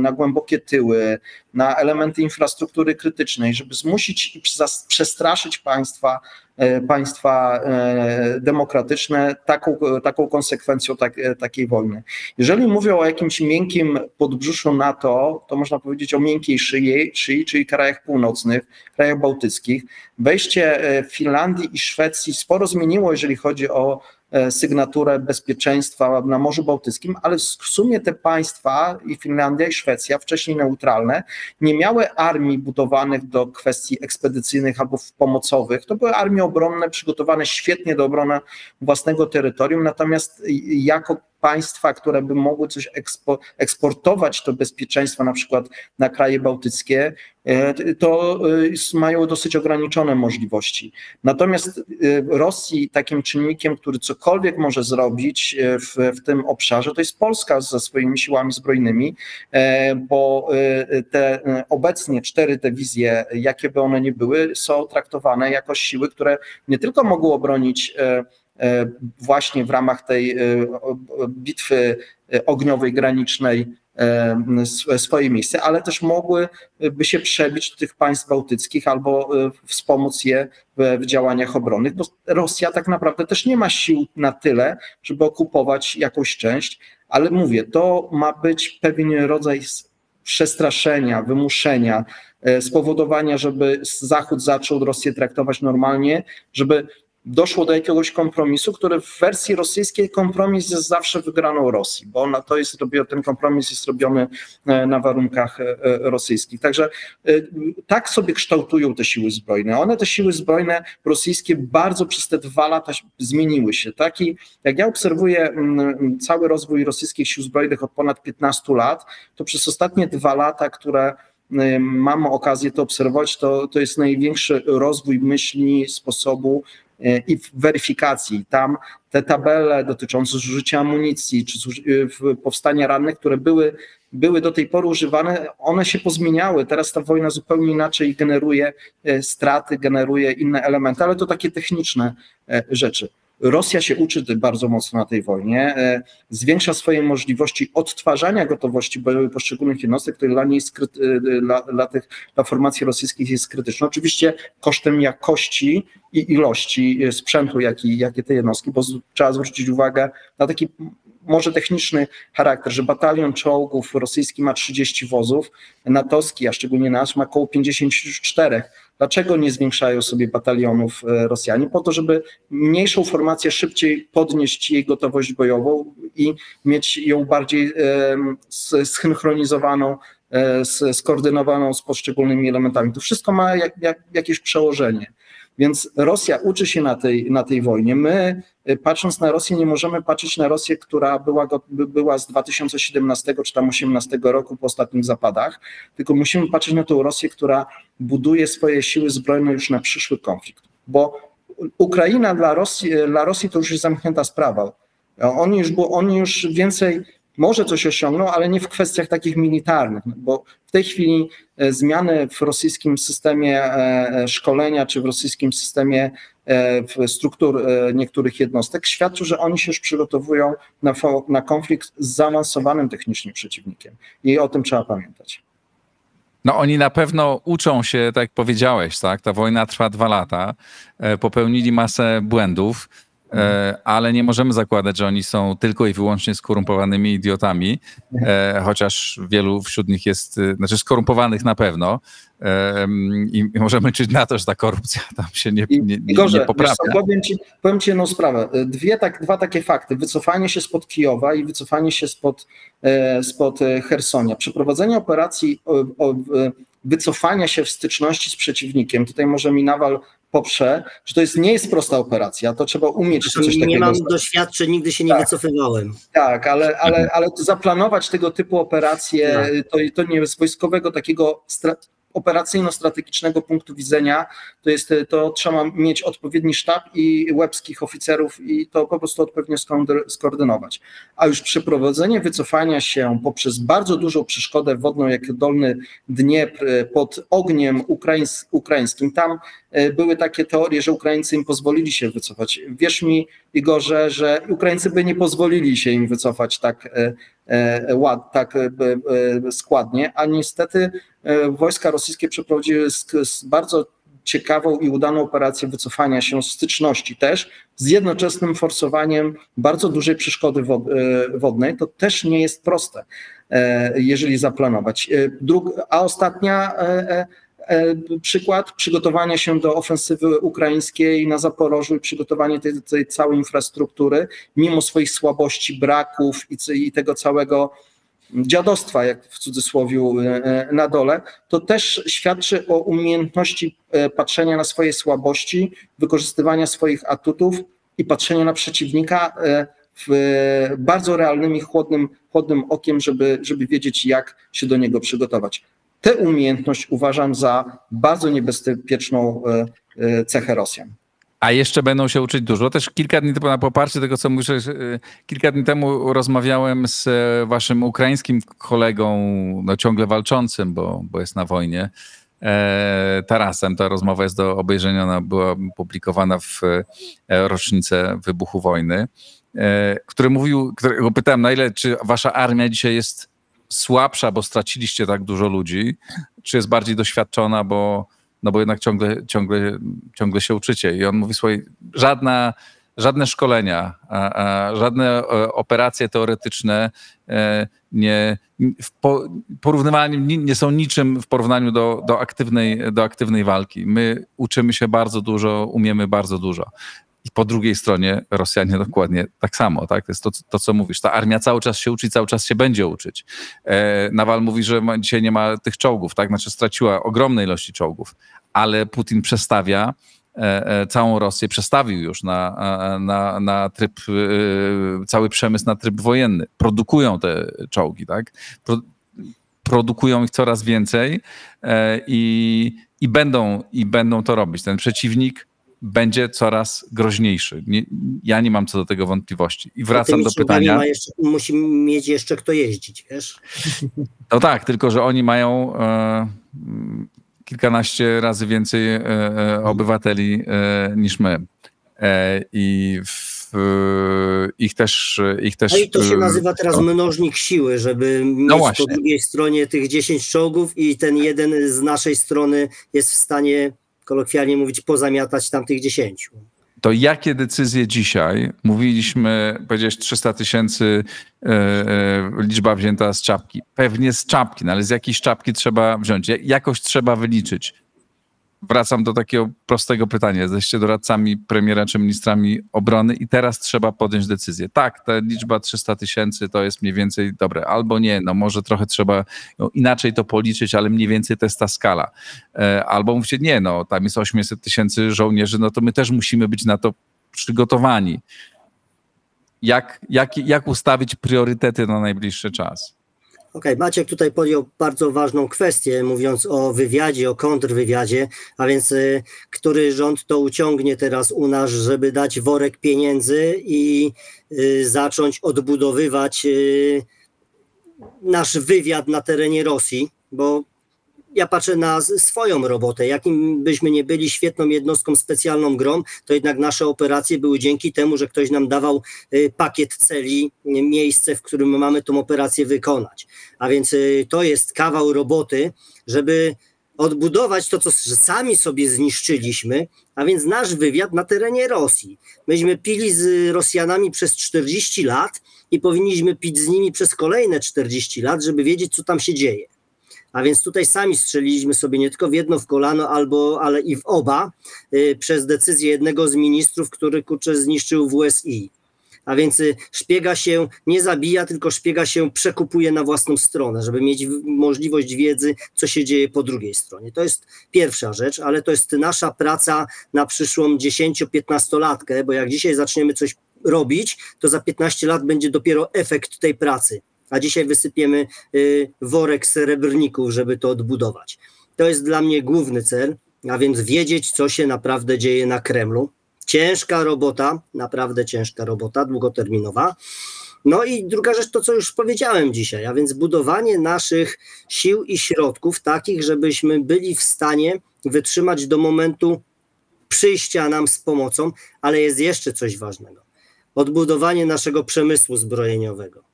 na głębokie tyły, na elementy infrastruktury krytycznej, żeby zmusić i przestraszyć państwa demokratyczne taką konsekwencją takiej wojny. Jeżeli mówią o jakimś miękkim podbrzuszu NATO, to można powiedzieć o miękkiej szyi, czyli krajach północnych, krajach bałtyckich. Wejście Finlandii i Szwecji sporo zmieniło, jeżeli chodzi o sygnaturę bezpieczeństwa na Morzu Bałtyckim, ale w sumie te państwa, i Finlandia, i Szwecja, wcześniej neutralne, nie miały armii budowanych do kwestii ekspedycyjnych albo pomocowych. To były armie obronne, przygotowane świetnie do obrony własnego terytorium, natomiast jako państwa, które by mogły coś eksportować do bezpieczeństwa, na przykład na kraje bałtyckie, to mają dosyć ograniczone możliwości. Natomiast Rosji takim czynnikiem, który cokolwiek może zrobić w tym obszarze, to jest Polska ze swoimi siłami zbrojnymi, bo te obecnie 4 dywizje, jakie by one nie były, są traktowane jako siły, które nie tylko mogą obronić właśnie w ramach tej bitwy ogniowej granicznej swoje miejsce, ale też mogłyby się przebić do tych państw bałtyckich albo wspomóc je w działaniach obronnych, bo Rosja tak naprawdę też nie ma sił na tyle, żeby okupować jakąś część, ale mówię, to ma być pewien rodzaj przestraszenia, wymuszenia, spowodowania, żeby Zachód zaczął Rosję traktować normalnie, żeby doszło do jakiegoś kompromisu, który w wersji rosyjskiej kompromis jest zawsze wygraną Rosji, bo ten kompromis jest robiony na warunkach rosyjskich. Także tak sobie kształtują te siły zbrojne. Te siły zbrojne rosyjskie bardzo przez te 2 lata zmieniły się. Jak ja obserwuję cały rozwój rosyjskich sił zbrojnych od ponad 15 lat, to przez ostatnie 2 lata, które mamy okazję to obserwować, to jest największy rozwój myśli, sposobu i w weryfikacji. Tam te tabele dotyczące zużycia amunicji czy powstania rannych, które były do tej pory używane, one się pozmieniały. Teraz ta wojna zupełnie inaczej generuje straty, generuje inne elementy, ale to takie techniczne rzeczy. Rosja się uczy bardzo mocno na tej wojnie, zwiększa swoje możliwości odtwarzania gotowości poszczególnych jednostek, które dla formacji rosyjskich jest krytyczne. Oczywiście kosztem jakości i ilości sprzętu, jakie te jednostki, bo trzeba zwrócić uwagę na taki może techniczny charakter, że batalion czołgów rosyjski ma 30 wozów, natowski, a szczególnie nasz, ma około 54. Dlaczego nie zwiększają sobie batalionów Rosjanie? Po to, żeby mniejszą formację szybciej podnieść jej gotowość bojową i mieć ją bardziej zsynchronizowaną, skoordynowaną z poszczególnymi elementami. To wszystko ma jakieś przełożenie. Więc Rosja uczy się na tej wojnie. My, patrząc na Rosję, nie możemy patrzeć na Rosję, która była z 2017 czy tam 2018 roku po ostatnich zapadach, tylko musimy patrzeć na tą Rosję, która buduje swoje siły zbrojne już na przyszły konflikt. Bo Ukraina dla Rosji to już jest zamknięta sprawa. Oni już więcej może coś osiągną, ale nie w kwestiach takich militarnych, bo w tej chwili zmiany w rosyjskim systemie szkolenia czy w rosyjskim systemie struktur niektórych jednostek świadczy, że oni się już przygotowują na konflikt z zaawansowanym technicznie przeciwnikiem i o tym trzeba pamiętać. No oni na pewno uczą się, tak jak powiedziałeś, tak? Ta wojna trwa 2 lata, popełnili masę błędów, ale nie możemy zakładać, że oni są tylko i wyłącznie skorumpowanymi idiotami, chociaż wielu wśród nich jest, znaczy skorumpowanych na pewno i możemy liczyć na to, że ta korupcja tam się nie poprawia. Powiem ci jedną sprawę. Dwa takie fakty. Wycofanie się spod Kijowa i wycofanie się spod Chersonia. Przeprowadzenie operacji wycofania się w styczności z przeciwnikiem. Tutaj może mi Nawal poprze, że to nie jest prosta operacja, to trzeba umieć coś takiego. Nie mam doświadczeń, nigdy się nie wycofywałem. Tak, ale to zaplanować tego typu operacje, to nie jest wojskowego takiego operacyjno-strategicznego punktu widzenia, to trzeba mieć odpowiedni sztab i łebskich oficerów i to po prostu odpowiednio skoordynować. A już przeprowadzenie wycofania się poprzez bardzo dużą przeszkodę wodną, jak Dolny Dniepr, pod ogniem ukraińskim, tam były takie teorie, że Ukraińcy im pozwolili się wycofać. Wierz mi, Igorze, że Ukraińcy by nie pozwolili się im wycofać tak składnie, a niestety wojska rosyjskie przeprowadziły bardzo ciekawą i udaną operację wycofania się z styczności też, z jednoczesnym forsowaniem bardzo dużej przeszkody wodnej. To też nie jest proste, jeżeli zaplanować. A ostatnia przykład, przygotowanie się do ofensywy ukraińskiej na Zaporożu i przygotowanie tej całej infrastruktury, mimo swoich słabości, braków i tego całego dziadostwa, jak w cudzysłowie na dole, to też świadczy o umiejętności patrzenia na swoje słabości, wykorzystywania swoich atutów i patrzenia na przeciwnika bardzo realnym i chłodnym okiem, żeby wiedzieć, jak się do niego przygotować. Tę umiejętność uważam za bardzo niebezpieczną cechę Rosjan. A jeszcze będą się uczyć dużo. Też kilka dni temu, na poparcie tego, co mówisz, kilka dni temu rozmawiałem z waszym ukraińskim kolegą, no ciągle walczącym, bo jest na wojnie, Tarasem. Ta rozmowa jest do obejrzenia, ona była publikowana w rocznicę wybuchu wojny, którego pytałem, na ile czy wasza armia dzisiaj jest słabsza, bo straciliście tak dużo ludzi, czy jest bardziej doświadczona, bo jednak ciągle się uczycie. I on mówi, słuchaj, żadne szkolenia, żadne operacje teoretyczne nie są niczym w porównaniu do aktywnej walki. My uczymy się bardzo dużo, umiemy bardzo dużo. I po drugiej stronie Rosjanie dokładnie tak samo, tak? To jest to, co mówisz. Ta armia cały czas się uczy, cały czas się będzie uczyć. Nawal mówi, że dzisiaj nie ma tych czołgów, tak? Znaczy straciła ogromne ilości czołgów, ale Putin przestawia całą Rosję, przestawił już na tryb, cały przemysł na tryb wojenny. Produkują te czołgi, tak? Produkują ich coraz więcej i będą to robić. Ten przeciwnik będzie coraz groźniejszy. Ja nie mam co do tego wątpliwości. I wracam do pytania. Musi mieć jeszcze kto jeździć, wiesz? No tak, tylko że oni mają kilkanaście razy więcej obywateli niż my. I ich też... No i to się nazywa teraz mnożnik siły, żeby mieć po drugiej stronie tych 10 czołgów i ten jeden z naszej strony jest w stanie, kolokwialnie mówić, pozamiatać tamtych 10. To jakie decyzje dzisiaj? Mówiliśmy, powiedziałeś 300 000, liczba wzięta z czapki. Pewnie z czapki, no ale z jakiejś czapki trzeba wziąć? Jakoś trzeba wyliczyć. Wracam do takiego prostego pytania. Jesteście doradcami premiera czy ministrami obrony i teraz trzeba podjąć decyzję. Tak, ta liczba 300 000 to jest mniej więcej dobre. Albo nie, no może trochę trzeba inaczej to policzyć, ale mniej więcej to jest ta skala. Albo mówicie, nie, no tam jest 800 000 żołnierzy, no to my też musimy być na to przygotowani. Jak ustawić priorytety na najbliższy czas? Okej, Maciek tutaj podjął bardzo ważną kwestię, mówiąc o wywiadzie, o kontrwywiadzie, a więc który rząd to uciągnie teraz u nas, żeby dać worek pieniędzy i zacząć odbudowywać nasz wywiad na terenie Rosji, bo ja patrzę na swoją robotę. Jakim byśmy nie byli świetną jednostką specjalną GROM, to jednak nasze operacje były dzięki temu, że ktoś nam dawał pakiet celi, miejsce, w którym mamy tą operację wykonać. A więc to jest kawał roboty, żeby odbudować to, co sami sobie zniszczyliśmy, a więc nasz wywiad na terenie Rosji. Myśmy pili z Rosjanami przez 40 lat i powinniśmy pić z nimi przez kolejne 40 lat, żeby wiedzieć, co tam się dzieje. A więc tutaj sami strzeliliśmy sobie nie tylko w jedno w kolano, ale i w oba przez decyzję jednego z ministrów, który kurczę zniszczył WSI. A więc szpiega się nie zabija, tylko szpiega się przekupuje na własną stronę, żeby mieć możliwość wiedzy, co się dzieje po drugiej stronie. To jest pierwsza rzecz, ale to jest nasza praca na przyszłą 10-15-latkę, bo jak dzisiaj zaczniemy coś robić, to za 15 lat będzie dopiero efekt tej pracy. A dzisiaj wysypiemy worek srebrników, żeby to odbudować. To jest dla mnie główny cel, a więc wiedzieć, co się naprawdę dzieje na Kremlu. Ciężka robota, naprawdę ciężka robota, długoterminowa. No i druga rzecz, to co już powiedziałem dzisiaj, a więc budowanie naszych sił i środków takich, żebyśmy byli w stanie wytrzymać do momentu przyjścia nam z pomocą, ale jest jeszcze coś ważnego. Odbudowanie naszego przemysłu zbrojeniowego.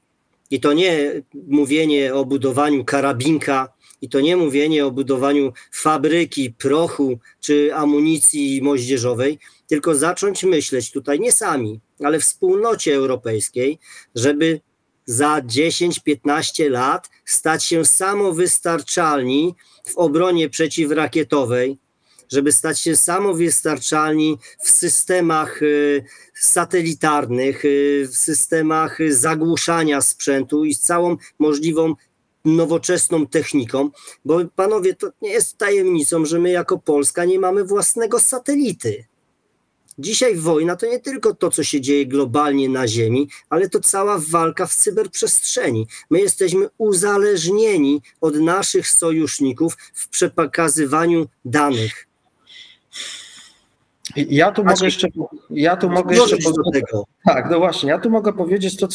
I to nie mówienie o budowaniu karabinka, i to nie mówienie o budowaniu fabryki, prochu czy amunicji moździerzowej, tylko zacząć myśleć tutaj nie sami, ale w wspólnocie europejskiej, żeby za 10-15 lat stać się samowystarczalni w obronie przeciwrakietowej, żeby stać się samowystarczalni w systemach satelitarnych, w systemach zagłuszania sprzętu i z całą możliwą nowoczesną techniką, bo panowie, to nie jest tajemnicą, że my jako Polska nie mamy własnego satelity. Dzisiaj wojna to nie tylko to, co się dzieje globalnie na ziemi, ale to cała walka w cyberprzestrzeni. My jesteśmy uzależnieni od naszych sojuszników w przekazywaniu danych. Ja tu mogę powiedzieć to,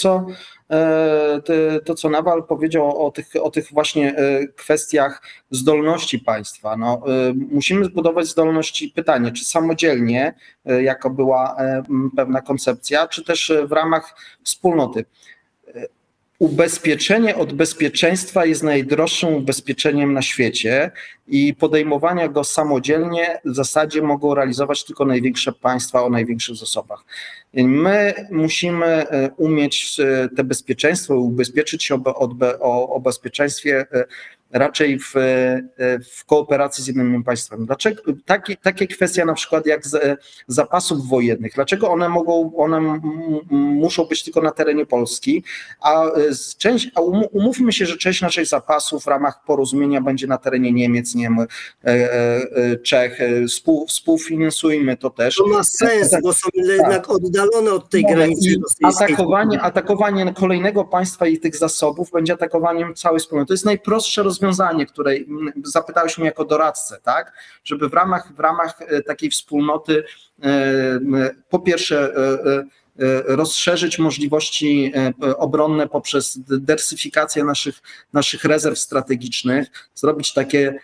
co Nawal powiedział o tych właśnie kwestiach zdolności państwa. No, musimy zbudować zdolności. Pytanie, czy samodzielnie, jako była pewna koncepcja, czy też w ramach wspólnoty. Ubezpieczenie od bezpieczeństwa jest najdroższym ubezpieczeniem na świecie i podejmowania go samodzielnie w zasadzie mogą realizować tylko największe państwa o największych zasobach. My musimy umieć te bezpieczeństwo, ubezpieczyć się o bezpieczeństwie raczej w kooperacji z innymi państwami. Dlaczego takie kwestie na przykład jak zapasów wojennych, dlaczego one muszą być tylko na terenie Polski, a umówmy się, że część naszych zapasów w ramach porozumienia będzie na terenie Niemiec, Czech, współfinansujmy to też. To ma sens, bo są jednak oddalone od tej granicy. Atakowanie kolejnego państwa i tych zasobów będzie atakowaniem całej wspólnoty. To jest najprostsze rozwiązanie rozwiązanie, które zapytałeś mnie jako doradcę, tak, żeby w ramach takiej wspólnoty po pierwsze rozszerzyć możliwości obronne poprzez dywersyfikację naszych rezerw strategicznych, zrobić takie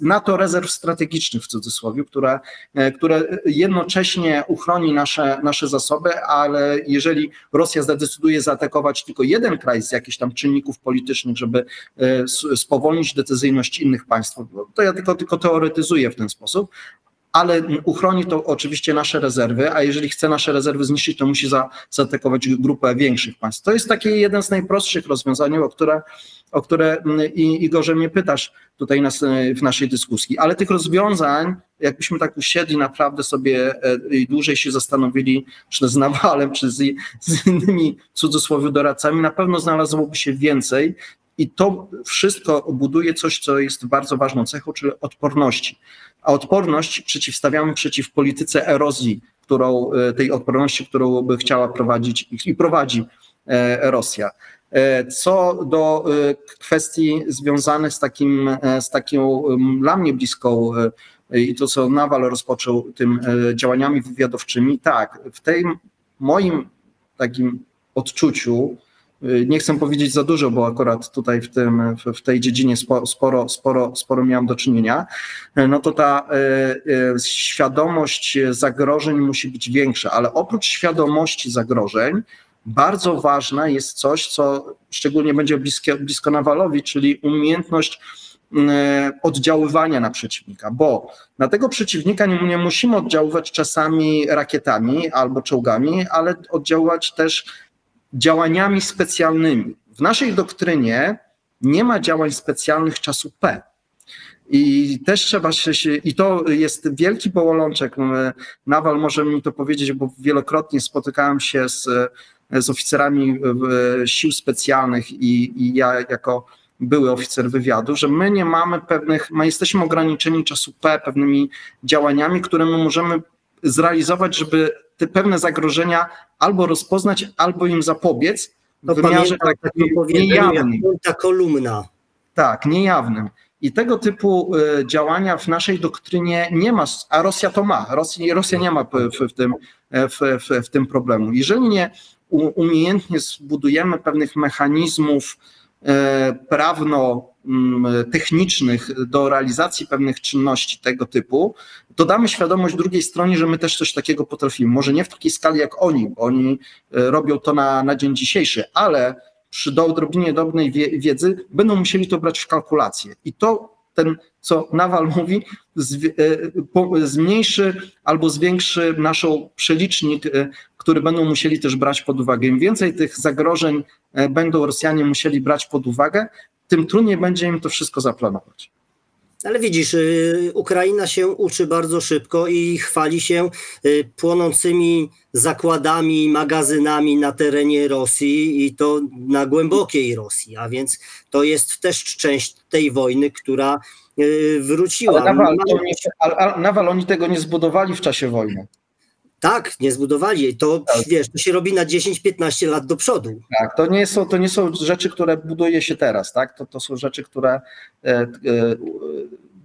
NATO rezerw strategicznych w cudzysłowie, które jednocześnie uchroni nasze zasoby, ale jeżeli Rosja zadecyduje zaatakować tylko jeden kraj z jakichś tam czynników politycznych, żeby spowolnić decyzyjność innych państw, to ja tylko teoretyzuję w ten sposób, ale uchroni to oczywiście nasze rezerwy, a jeżeli chce nasze rezerwy zniszczyć, to musi zaatakować grupę większych państw. To jest taki jeden z najprostszych rozwiązań, o które Igorze mnie pytasz tutaj w naszej dyskusji, ale tych rozwiązań, jakbyśmy tak usiedli naprawdę sobie i dłużej się zastanowili, czy z Nawalem, czy z innymi w cudzysłowie doradcami, na pewno znalazłoby się więcej. I to wszystko buduje coś, co jest bardzo ważną cechą, czyli odporności. A odporność przeciwstawiamy przeciw polityce erozji, tej odporności, którą by chciała prowadzić i prowadzi Rosja. Co do kwestii związanych z taką dla mnie bliską i to, co Nawal rozpoczął tym działaniami wywiadowczymi, tak, w tym moim takim odczuciu, nie chcę powiedzieć za dużo, bo akurat tutaj w tej dziedzinie sporo miałam do czynienia, no to ta świadomość zagrożeń musi być większa, ale oprócz świadomości zagrożeń bardzo ważne jest coś, co szczególnie będzie blisko Nawalowi, czyli umiejętność oddziaływania na przeciwnika, bo na tego przeciwnika nie musimy oddziaływać czasami rakietami albo czołgami, ale oddziaływać też działaniami specjalnymi. W naszej doktrynie nie ma działań specjalnych czasu P. I też trzeba się, i to jest wielki bolączek. Nawal może mi to powiedzieć, bo wielokrotnie spotykałem się z oficerami sił specjalnych i ja jako były oficer wywiadu, że my nie mamy jesteśmy ograniczeni czasu P pewnymi działaniami, które my możemy zrealizować, żeby te pewne zagrożenia albo rozpoznać, albo im zapobiec w wymiarze niejawnym. Ta kolumna. Tak, niejawnym. I tego typu działania w naszej doktrynie nie ma, a Rosja to ma. Rosja nie ma w tym problemu. Jeżeli nie umiejętnie zbudujemy pewnych mechanizmów prawno-technicznych do realizacji pewnych czynności tego typu, to damy świadomość drugiej stronie, że my też coś takiego potrafimy. Może nie w takiej skali jak oni, bo oni robią to na dzień dzisiejszy, ale przy odrobinie drobnej wiedzy będą musieli to brać w kalkulację. I to co Nawal mówi, zmniejszy albo zwiększy nasz przelicznik, który będą musieli też brać pod uwagę. Im więcej tych zagrożeń będą Rosjanie musieli brać pod uwagę, tym trudniej będzie im to wszystko zaplanować. Ale widzisz, Ukraina się uczy bardzo szybko i chwali się płonącymi zakładami, magazynami na terenie Rosji i to na głębokiej Rosji, a więc to jest też część tej wojny, która wróciła. Nawal, oni tego nie zbudowali w czasie wojny. Tak, nie zbudowali. To tak. Wiesz, to się robi na 10-15 lat do przodu. Tak, to nie są rzeczy, które buduje się teraz, tak? To są rzeczy, które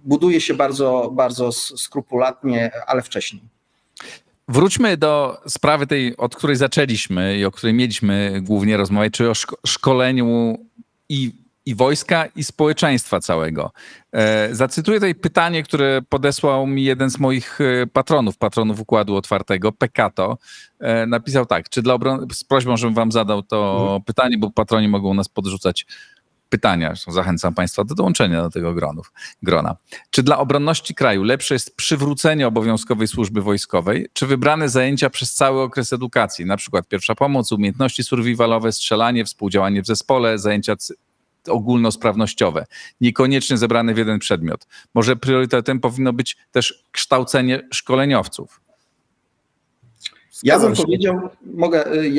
buduje się bardzo, bardzo skrupulatnie, ale wcześniej. Wróćmy do sprawy tej, od której zaczęliśmy i o której mieliśmy głównie rozmawiać, czyli o szkoleniu i wojska, i społeczeństwa całego. Zacytuję tutaj pytanie, które podesłał mi jeden z moich patronów Układu Otwartego, Pekato. Napisał tak, czy dla obrony, z prośbą, żebym wam zadał to pytanie, bo patroni mogą nas podrzucać pytania. Zachęcam państwa do dołączenia do tego grona. Czy dla obronności kraju lepsze jest przywrócenie obowiązkowej służby wojskowej, czy wybrane zajęcia przez cały okres edukacji, na przykład pierwsza pomoc, umiejętności survivalowe, strzelanie, współdziałanie w zespole, zajęcia ogólnosprawnościowe, niekoniecznie zebrane w jeden przedmiot. Może priorytetem powinno być też kształcenie szkoleniowców. Ja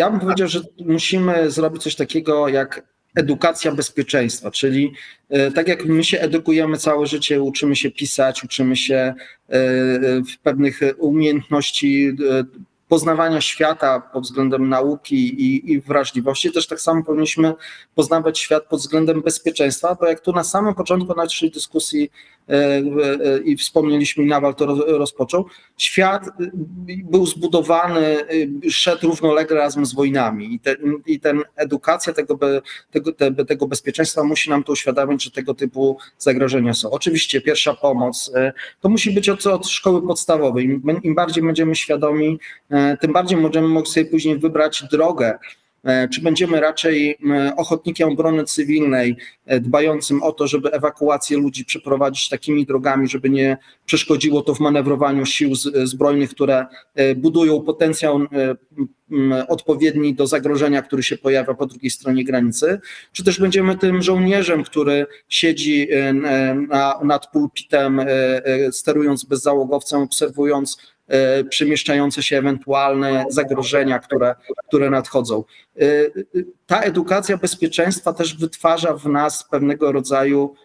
bym powiedział, że musimy zrobić coś takiego jak edukacja bezpieczeństwa, czyli tak jak my się edukujemy całe życie, uczymy się pisać, uczymy się w pewnych umiejętności poznawania świata pod względem nauki i wrażliwości, też tak samo powinniśmy poznawać świat pod względem bezpieczeństwa, bo jak tu na samym początku naszej dyskusji i wspomnieliśmy, Nawal to rozpoczął, świat był zbudowany, szedł równolegle razem z wojnami i ten edukacja tego bezpieczeństwa musi nam to uświadomić, że tego typu zagrożenia są. Oczywiście pierwsza pomoc to musi być od szkoły podstawowej. Im bardziej będziemy świadomi, tym bardziej możemy sobie później wybrać drogę, czy będziemy raczej ochotnikiem obrony cywilnej, dbającym o to, żeby ewakuację ludzi przeprowadzić takimi drogami, żeby nie przeszkodziło to w manewrowaniu sił zbrojnych, które budują potencjał odpowiedni do zagrożenia, który się pojawia po drugiej stronie granicy, czy też będziemy tym żołnierzem, który siedzi nad pulpitem, sterując bezzałogowcem, obserwując przemieszczające się ewentualne zagrożenia, które nadchodzą. Ta edukacja bezpieczeństwa też wytwarza w nas pewnego rodzaju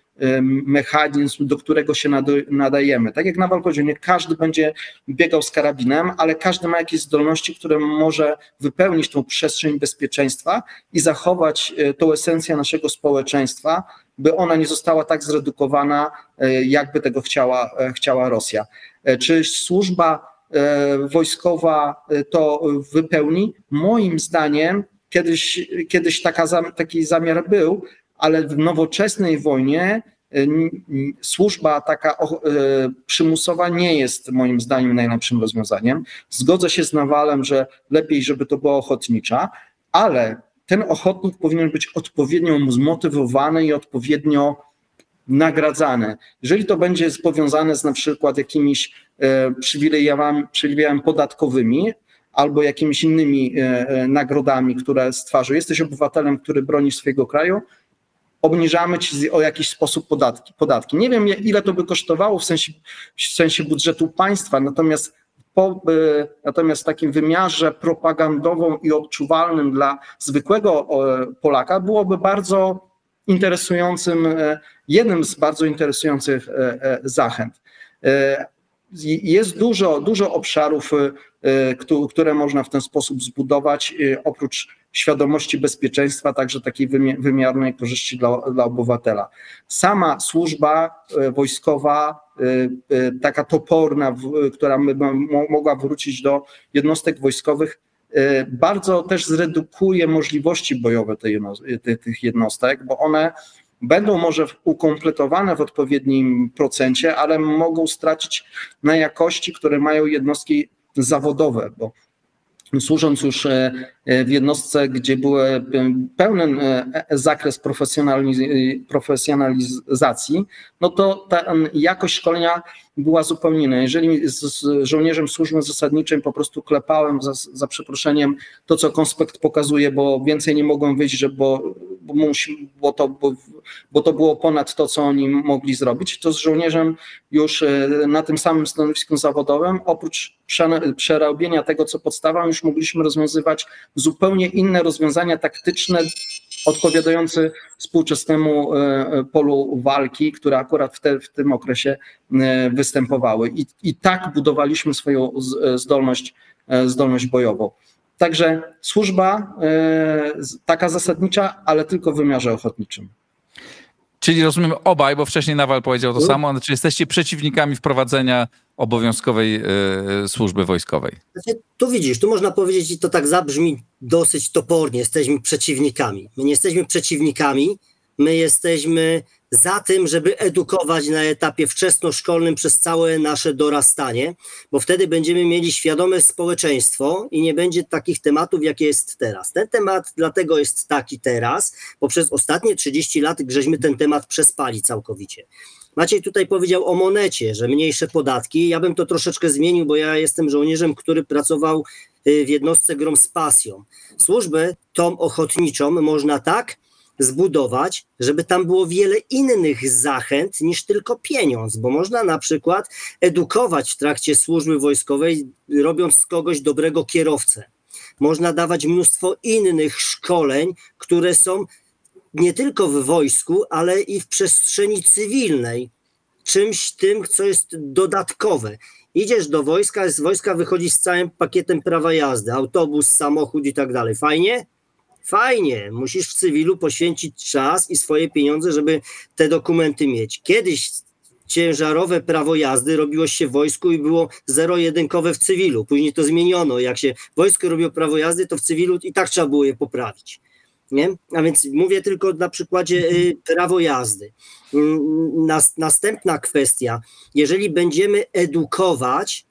mechanizm, do którego się nadajemy. Tak jak na walkodzie, nie każdy będzie biegał z karabinem, ale każdy ma jakieś zdolności, które może wypełnić tą przestrzeń bezpieczeństwa i zachować tą esencję naszego społeczeństwa, by ona nie została tak zredukowana, jakby tego chciała Rosja. Czy służba wojskowa to wypełni? Moim zdaniem kiedyś taki zamiar był, ale w nowoczesnej wojnie służba taka przymusowa nie jest moim zdaniem najlepszym rozwiązaniem. Zgodzę się z Nawalem, że lepiej, żeby to była ochotnicza, ale ten ochotnik powinien być odpowiednio zmotywowany i odpowiednio nagradzane. Jeżeli to będzie powiązane z na przykład jakimiś przywilejami podatkowymi albo jakimiś innymi nagrodami, które stwarza, jesteś obywatelem, który broni swojego kraju, obniżamy ci o jakiś sposób podatki. Nie wiem, ile to by kosztowało w sensie budżetu państwa, natomiast w takim wymiarze propagandowym i odczuwalnym dla zwykłego Polaka byłoby bardzo interesującym, jednym z bardzo interesujących zachęt. Jest dużo obszarów, które można w ten sposób zbudować, oprócz świadomości bezpieczeństwa, także takiej wymiernej korzyści dla obywatela. Sama służba wojskowa, taka toporna, która by mogła wrócić do jednostek wojskowych, bardzo też zredukuje możliwości bojowe tych jednostek, bo one będą może ukompletowane w odpowiednim procencie, ale mogą stracić na jakości, które mają jednostki zawodowe, bo służąc już w jednostce, gdzie był pełen zakres profesjonalizacji, no to ta jakość szkolenia była zupełnie inna. Jeżeli z żołnierzem służby zasadniczej po prostu klepałem za przeproszeniem to, co konspekt pokazuje, bo więcej nie mogłem wyjść, bo to było ponad to, co oni mogli zrobić, to z żołnierzem już na tym samym stanowisku zawodowym, oprócz przerobienia tego, co podstawą, już mogliśmy rozwiązywać zupełnie inne rozwiązania taktyczne, odpowiadające współczesnemu polu walki, które akurat w tym okresie występowały. I tak budowaliśmy swoją zdolność bojową. Także służba taka zasadnicza, ale tylko w wymiarze ochotniczym. Czyli rozumiem obaj, bo wcześniej Nawal powiedział to samo, znaczy jesteście przeciwnikami wprowadzenia obowiązkowej służby wojskowej. Tu widzisz, tu można powiedzieć, i to tak zabrzmi dosyć topornie, jesteśmy przeciwnikami. My nie jesteśmy przeciwnikami, my jesteśmy za tym, żeby edukować na etapie wczesnoszkolnym przez całe nasze dorastanie, bo wtedy będziemy mieli świadome społeczeństwo i nie będzie takich tematów, jakie jest teraz. Ten temat dlatego jest taki teraz, bo przez ostatnie 30 lat żeśmy ten temat przespali całkowicie. Maciej tutaj powiedział o monecie, że mniejsze podatki. Ja bym to troszeczkę zmienił, bo ja jestem żołnierzem, który pracował w jednostce GROM z pasją. Służbę tą ochotniczą można tak zbudować, żeby tam było wiele innych zachęt niż tylko pieniądz, bo można na przykład edukować w trakcie służby wojskowej, robiąc z kogoś dobrego kierowcę. Można dawać mnóstwo innych szkoleń, które są nie tylko w wojsku, ale i w przestrzeni cywilnej, czymś tym, co jest dodatkowe. Idziesz do wojska, z wojska wychodzisz z całym pakietem prawa jazdy, autobus, samochód i tak dalej. Fajnie? Fajnie. Musisz w cywilu poświęcić czas i swoje pieniądze, żeby te dokumenty mieć. Kiedyś ciężarowe prawo jazdy robiło się w wojsku i było zero-jedynkowe w cywilu. Później to zmieniono. Jak się wojsko robiło prawo jazdy, to w cywilu i tak trzeba było je poprawić. Nie? A więc mówię tylko na przykładzie prawo jazdy. Następna kwestia. Jeżeli będziemy edukować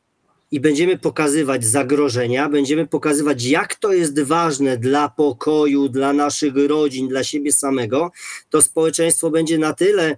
i będziemy pokazywać zagrożenia, będziemy pokazywać, jak to jest ważne dla pokoju, dla naszych rodzin, dla siebie samego, to społeczeństwo będzie na tyle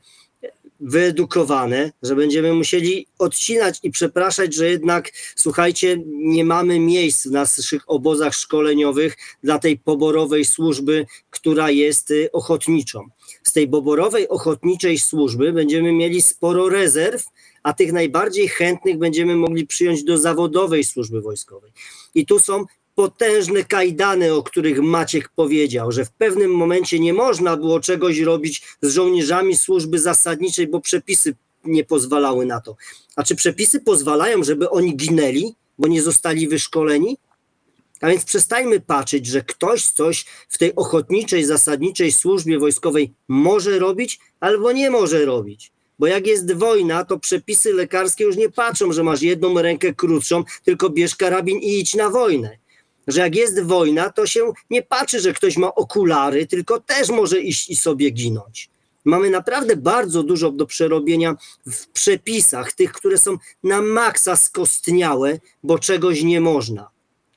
wyedukowane, że będziemy musieli odcinać i przepraszać, że jednak, słuchajcie, nie mamy miejsc w naszych obozach szkoleniowych dla tej poborowej służby, która jest ochotniczą. Z tej poborowej ochotniczej służby będziemy mieli sporo rezerw, a tych najbardziej chętnych będziemy mogli przyjąć do zawodowej służby wojskowej. I tu są potężne kajdany, o których Maciek powiedział, że w pewnym momencie nie można było czegoś robić z żołnierzami służby zasadniczej, bo przepisy nie pozwalały na to. A czy przepisy pozwalają, żeby oni ginęli, bo nie zostali wyszkoleni? A więc przestańmy patrzeć, że ktoś coś w tej ochotniczej, zasadniczej służbie wojskowej może robić albo nie może robić. Bo jak jest wojna, to przepisy lekarskie już nie patrzą, że masz jedną rękę krótszą, tylko bierz karabin i idź na wojnę. Że jak jest wojna, to się nie patrzy, że ktoś ma okulary, tylko też może iść i sobie ginąć. Mamy naprawdę bardzo dużo do przerobienia w przepisach, tych, które są na maksa skostniałe, bo czegoś nie można.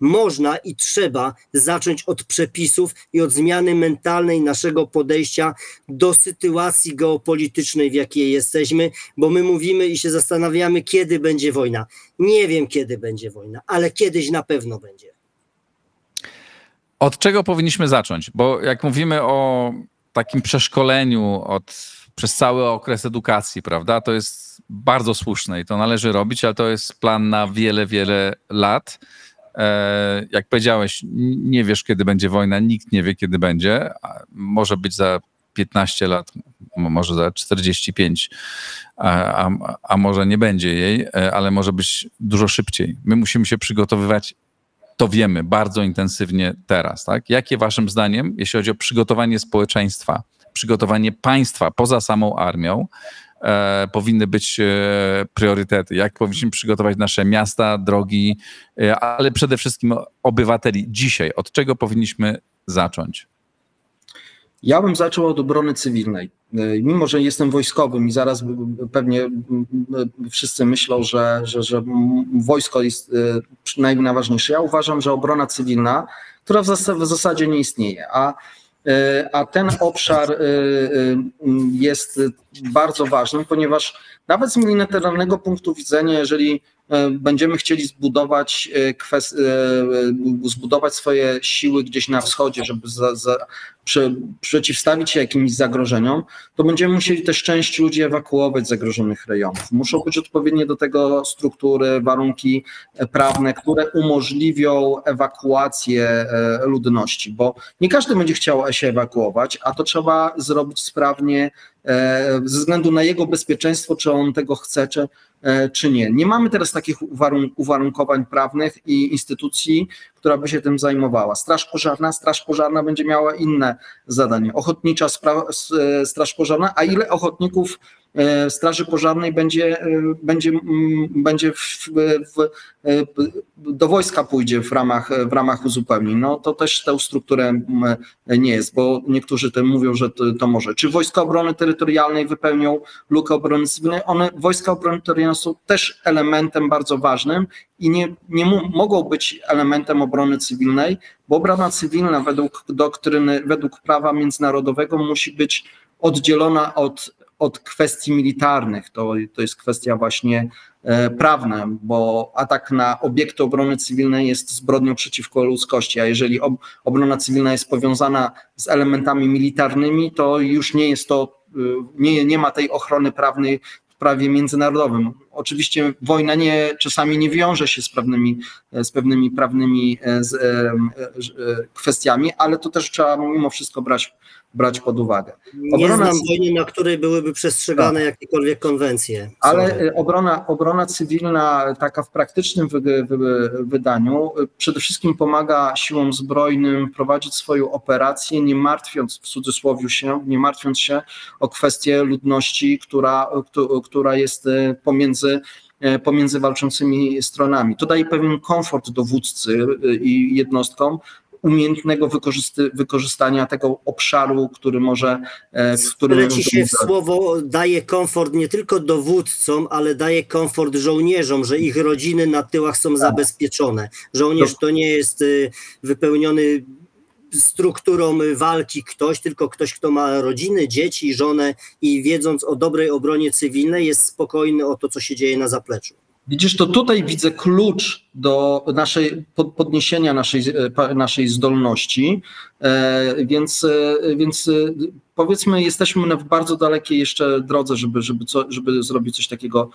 Można i trzeba zacząć od przepisów i od zmiany mentalnej naszego podejścia do sytuacji geopolitycznej, w jakiej jesteśmy, bo my mówimy i się zastanawiamy, kiedy będzie wojna. Nie wiem, kiedy będzie wojna, ale kiedyś na pewno będzie. Od czego powinniśmy zacząć? Bo jak mówimy o takim przeszkoleniu przez cały okres edukacji, prawda, to jest bardzo słuszne i to należy robić, ale to jest plan na wiele, wiele lat. Jak powiedziałeś, nie wiesz, kiedy będzie wojna, nikt nie wie, kiedy będzie. Może być za 15 lat, może za 45, a może nie będzie jej, ale może być dużo szybciej. My musimy się przygotowywać. To wiemy bardzo intensywnie teraz, tak? Jakie waszym zdaniem, jeśli chodzi o przygotowanie społeczeństwa, przygotowanie państwa poza samą armią, powinny być priorytety? Jak powinniśmy przygotować nasze miasta, drogi, ale przede wszystkim obywateli dzisiaj? Od czego powinniśmy zacząć? Ja bym zaczął od obrony cywilnej. Mimo że jestem wojskowym i zaraz pewnie wszyscy myślą, że wojsko jest przynajmniej najważniejsze. Ja uważam, że obrona cywilna, która w zasadzie nie istnieje, a ten obszar jest bardzo ważny, ponieważ nawet z militarnego punktu widzenia, jeżeli będziemy chcieli zbudować swoje siły gdzieś na wschodzie, żeby przeciwstawić się jakimś zagrożeniom, to będziemy musieli też część ludzi ewakuować z zagrożonych rejonów. Muszą być odpowiednie do tego struktury, warunki prawne, które umożliwią ewakuację ludności, bo nie każdy będzie chciał się ewakuować, a to trzeba zrobić sprawnie ze względu na jego bezpieczeństwo, czy on tego chce, czy nie. Nie mamy teraz takich uwarunkowań prawnych i instytucji, która by się tym zajmowała. Straż Pożarna będzie miała inne zadanie. Ochotnicza Straż Pożarna, a ile ochotników Straży Pożarnej będzie do wojska pójdzie w ramach uzupełnień. No to też tę strukturę nie jest, bo niektórzy tym mówią, że to może. Czy Wojska Obrony Terytorialnej wypełnią lukę obrony cywilnej? Wojska Obrony Terytorialnej są też elementem bardzo ważnym i nie mogą być elementem obrony cywilnej, bo obrona cywilna według doktryny, według prawa międzynarodowego musi być oddzielona od kwestii militarnych. To jest kwestia właśnie prawna, bo atak na obiekty obrony cywilnej jest zbrodnią przeciwko ludzkości, a jeżeli obrona cywilna jest powiązana z elementami militarnymi, to już nie jest to, nie ma tej ochrony prawnej w prawie międzynarodowym. Oczywiście wojna czasami nie wiąże się z pewnymi prawnymi kwestiami, ale to też trzeba mimo wszystko brać brać pod uwagę. Obrona, na której byłyby przestrzegane jakiekolwiek konwencje. Ale obrona cywilna, taka w praktycznym wydaniu, przede wszystkim pomaga siłom zbrojnym prowadzić swoją operację, nie martwiąc, w cudzysłowie się, nie martwiąc się o kwestię ludności, która jest pomiędzy walczącymi stronami. To daje pewien komfort dowódcy i jednostkom umiejętnego wykorzystania tego obszaru, który może... Które ci się słowo daje komfort nie tylko dowódcom, ale daje komfort żołnierzom, że ich rodziny na tyłach są zabezpieczone. Żołnierz to nie jest wypełniony strukturą walki ktoś, tylko ktoś, kto ma rodziny, dzieci, żonę i wiedząc o dobrej obronie cywilnej jest spokojny o to, co się dzieje na zapleczu. Widzisz, to tutaj widzę klucz do podniesienia naszej zdolności, więc powiedzmy, jesteśmy w bardzo dalekiej jeszcze drodze, żeby zrobić coś takiego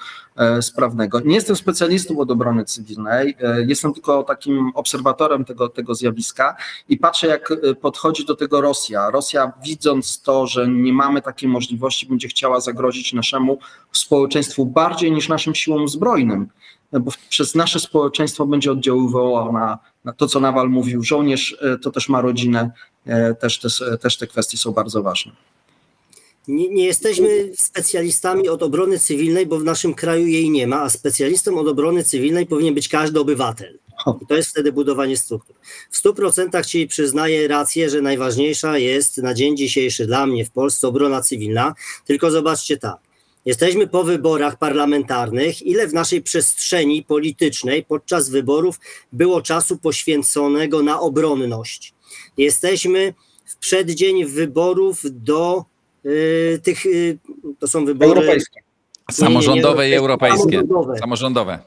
sprawnego. Nie jestem specjalistą od obrony cywilnej, jestem tylko takim obserwatorem tego zjawiska i patrzę, jak podchodzi do tego Rosja. Rosja, widząc to, że nie mamy takiej możliwości, będzie chciała zagrozić naszemu społeczeństwu bardziej niż naszym siłom zbrojnym, bo przez nasze społeczeństwo będzie oddziaływało na to, co Nawal mówił. Żołnierz to też ma rodzinę, też te kwestie są bardzo ważne. Nie jesteśmy specjalistami od obrony cywilnej, bo w naszym kraju jej nie ma, a specjalistą od obrony cywilnej powinien być każdy obywatel. I to jest wtedy budowanie struktur. W 100% Ci przyznaję rację, że najważniejsza jest na dzień dzisiejszy dla mnie w Polsce obrona cywilna, tylko zobaczcie tak. Jesteśmy po wyborach parlamentarnych, ile w naszej przestrzeni politycznej podczas wyborów było czasu poświęconego na obronność. Jesteśmy w przeddzień wyborów do tych, to są wybory... Europejskie. Samorządowe i europejskie. Samorządowe.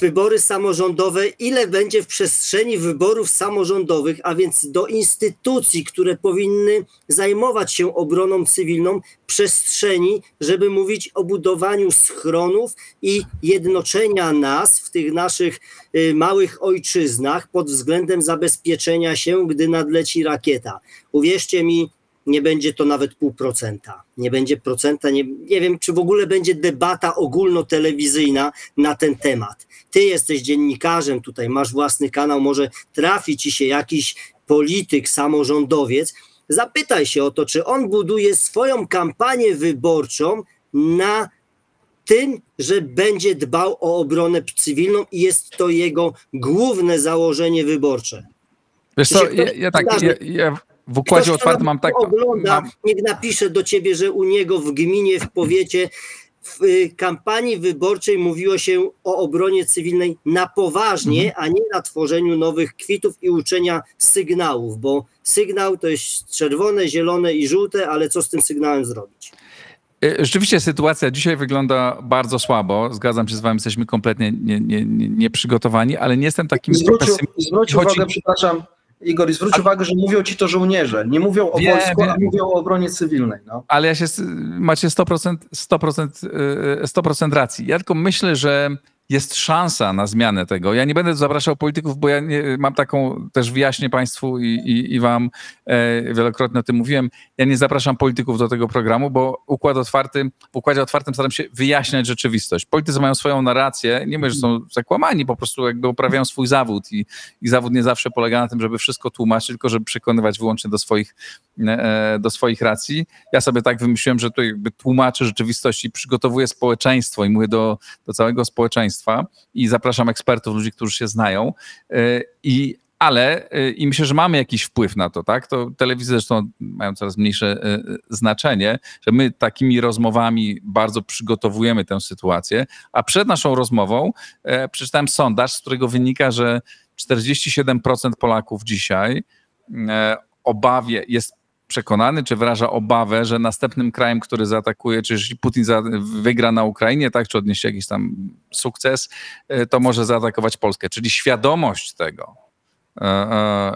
Wybory samorządowe, ile będzie w przestrzeni wyborów samorządowych, a więc do instytucji, które powinny zajmować się obroną cywilną, przestrzeni, żeby mówić o budowaniu schronów i jednoczenia nas w tych naszych małych ojczyznach pod względem zabezpieczenia się, gdy nadleci rakieta. Uwierzcie mi, nie będzie to nawet 0,5%. Nie będzie procenta, nie wiem, czy w ogóle będzie debata ogólnotelewizyjna na ten temat. Ty jesteś dziennikarzem tutaj, masz własny kanał, może trafi ci się jakiś polityk, samorządowiec. Zapytaj się o to, czy on buduje swoją kampanię wyborczą na tym, że będzie dbał o obronę cywilną i jest to jego główne założenie wyborcze. Wiesz co, w Układzie Otwartym mam tak... Niech napisze do ciebie, że u niego w gminie, w powiecie, w kampanii wyborczej mówiło się o obronie cywilnej na poważnie, a nie na tworzeniu nowych kwitów i uczenia sygnałów, bo sygnał to jest czerwone, zielone i żółte, ale co z tym sygnałem zrobić? Rzeczywiście sytuacja dzisiaj wygląda bardzo słabo. Zgadzam się z wami, jesteśmy kompletnie nieprzygotowani, ale nie jestem takim... Zwróć uwagę, przepraszam, Igor, zwróć uwagę, że mówią ci to żołnierze, nie mówią o wojsku, a mówią o obronie cywilnej. No. Ale ja się, macie 100% racji. Ja tylko myślę, że jest szansa na zmianę tego. Ja nie będę zapraszał polityków, bo ja mam taką, też wyjaśnię państwu i wam wielokrotnie o tym mówiłem, ja nie zapraszam polityków do tego programu, bo w Układzie Otwartym staram się wyjaśniać rzeczywistość. Politycy mają swoją narrację, nie mówię, że są zakłamani, po prostu jakby uprawiają swój zawód i zawód nie zawsze polega na tym, żeby wszystko tłumaczyć, tylko żeby przekonywać wyłącznie do swoich racji. Ja sobie tak wymyśliłem, że tu jakby tłumaczę rzeczywistość i przygotowuję społeczeństwo i mówię do całego społeczeństwa i zapraszam ekspertów, ludzi, którzy się znają, ale myślę, że mamy jakiś wpływ na to, tak? To telewizje zresztą mają coraz mniejsze znaczenie, że my takimi rozmowami bardzo przygotowujemy tę sytuację, a przed naszą rozmową przeczytałem sondaż, z którego wynika, że 47% Polaków dzisiaj jest przekonany, czy wyraża obawę, że następnym krajem, który zaatakuje, czy jeśli Putin wygra na Ukrainie, tak, czy odniesie jakiś tam sukces, to może zaatakować Polskę. Czyli świadomość tego,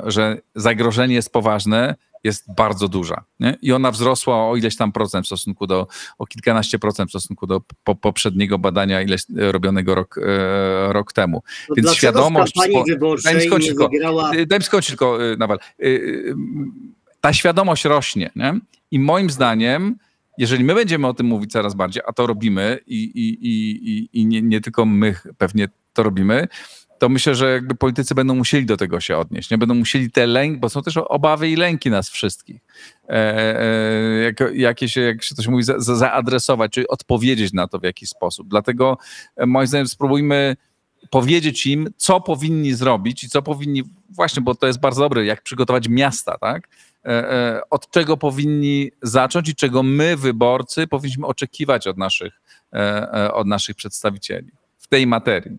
że zagrożenie jest poważne, jest bardzo duża. Nie? I ona wzrosła o ileś tam procent w stosunku do, o kilkanaście procent w stosunku do poprzedniego badania robionego rok temu. No więc świadomość... Dlaczego w kampanii wyborczej nie wygrała... Daj mi skończyć tylko, Nawal. ta świadomość rośnie, nie? I moim zdaniem, jeżeli my będziemy o tym mówić coraz bardziej, a to robimy i nie tylko my pewnie to robimy, to myślę, że jakby politycy będą musieli do tego się odnieść. Nie będą musieli te lęki, bo są też obawy i lęki nas wszystkich. Jak się to się mówi, zaadresować, czyli odpowiedzieć na to w jakiś sposób. Dlatego moim zdaniem spróbujmy powiedzieć im, co powinni zrobić i co powinni, właśnie, bo to jest bardzo dobre, jak przygotować miasta, tak? Od czego powinni zacząć i czego my, wyborcy, powinniśmy oczekiwać od naszych przedstawicieli w tej materii.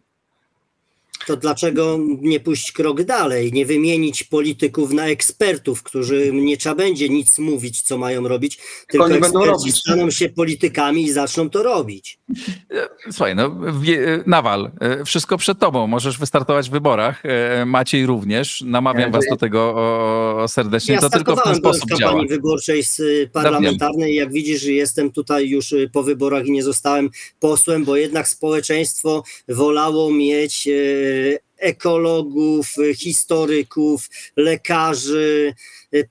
To dlaczego nie pójść krok dalej, nie wymienić polityków na ekspertów, którym nie trzeba będzie nic mówić, co mają robić, tylko oni eksperci będą robić. Staną się politykami i zaczną to robić. Słuchaj, no Nawal, wszystko przed tobą, możesz wystartować w wyborach, Maciej również, namawiam was do tego serdecznie, to tylko w ten sposób działa. Ja startowałem w kampanii wyborczej z parlamentarnej, jak widzisz, jestem tutaj już po wyborach i nie zostałem posłem, bo jednak społeczeństwo wolało mieć ekologów, historyków, lekarzy,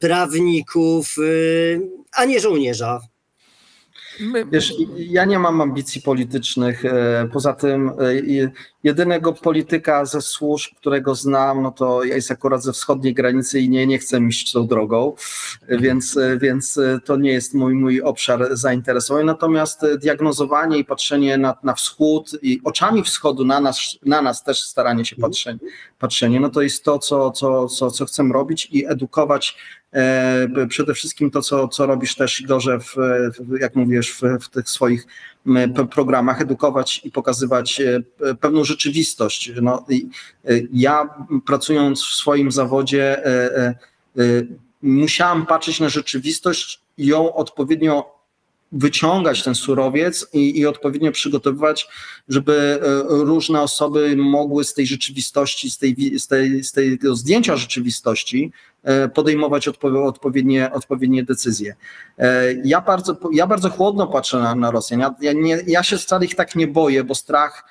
prawników, a nie żołnierza. Wiesz, ja nie mam ambicji politycznych, poza tym jedynego polityka ze służb, którego znam, no to ja jest akurat ze wschodniej granicy i nie chcę iść tą drogą, więc to nie jest mój obszar zainteresowań. Natomiast diagnozowanie i patrzenie na wschód i oczami wschodu na nas też staranie się patrzenie, no to jest to, co chcemy robić i edukować przede wszystkim to, co robisz też, Igorze, jak mówisz, w tych swoich programach, edukować i pokazywać pewną rzeczywistość. No, ja pracując w swoim zawodzie musiałam patrzeć na rzeczywistość i ją odpowiednio wyciągać, ten surowiec i odpowiednio przygotowywać, żeby różne osoby mogły z tej rzeczywistości, z tego zdjęcia rzeczywistości podejmować odpowiednie decyzje. Ja bardzo chłodno patrzę na Rosjan. Ja się wcale ich tak nie boję, bo strach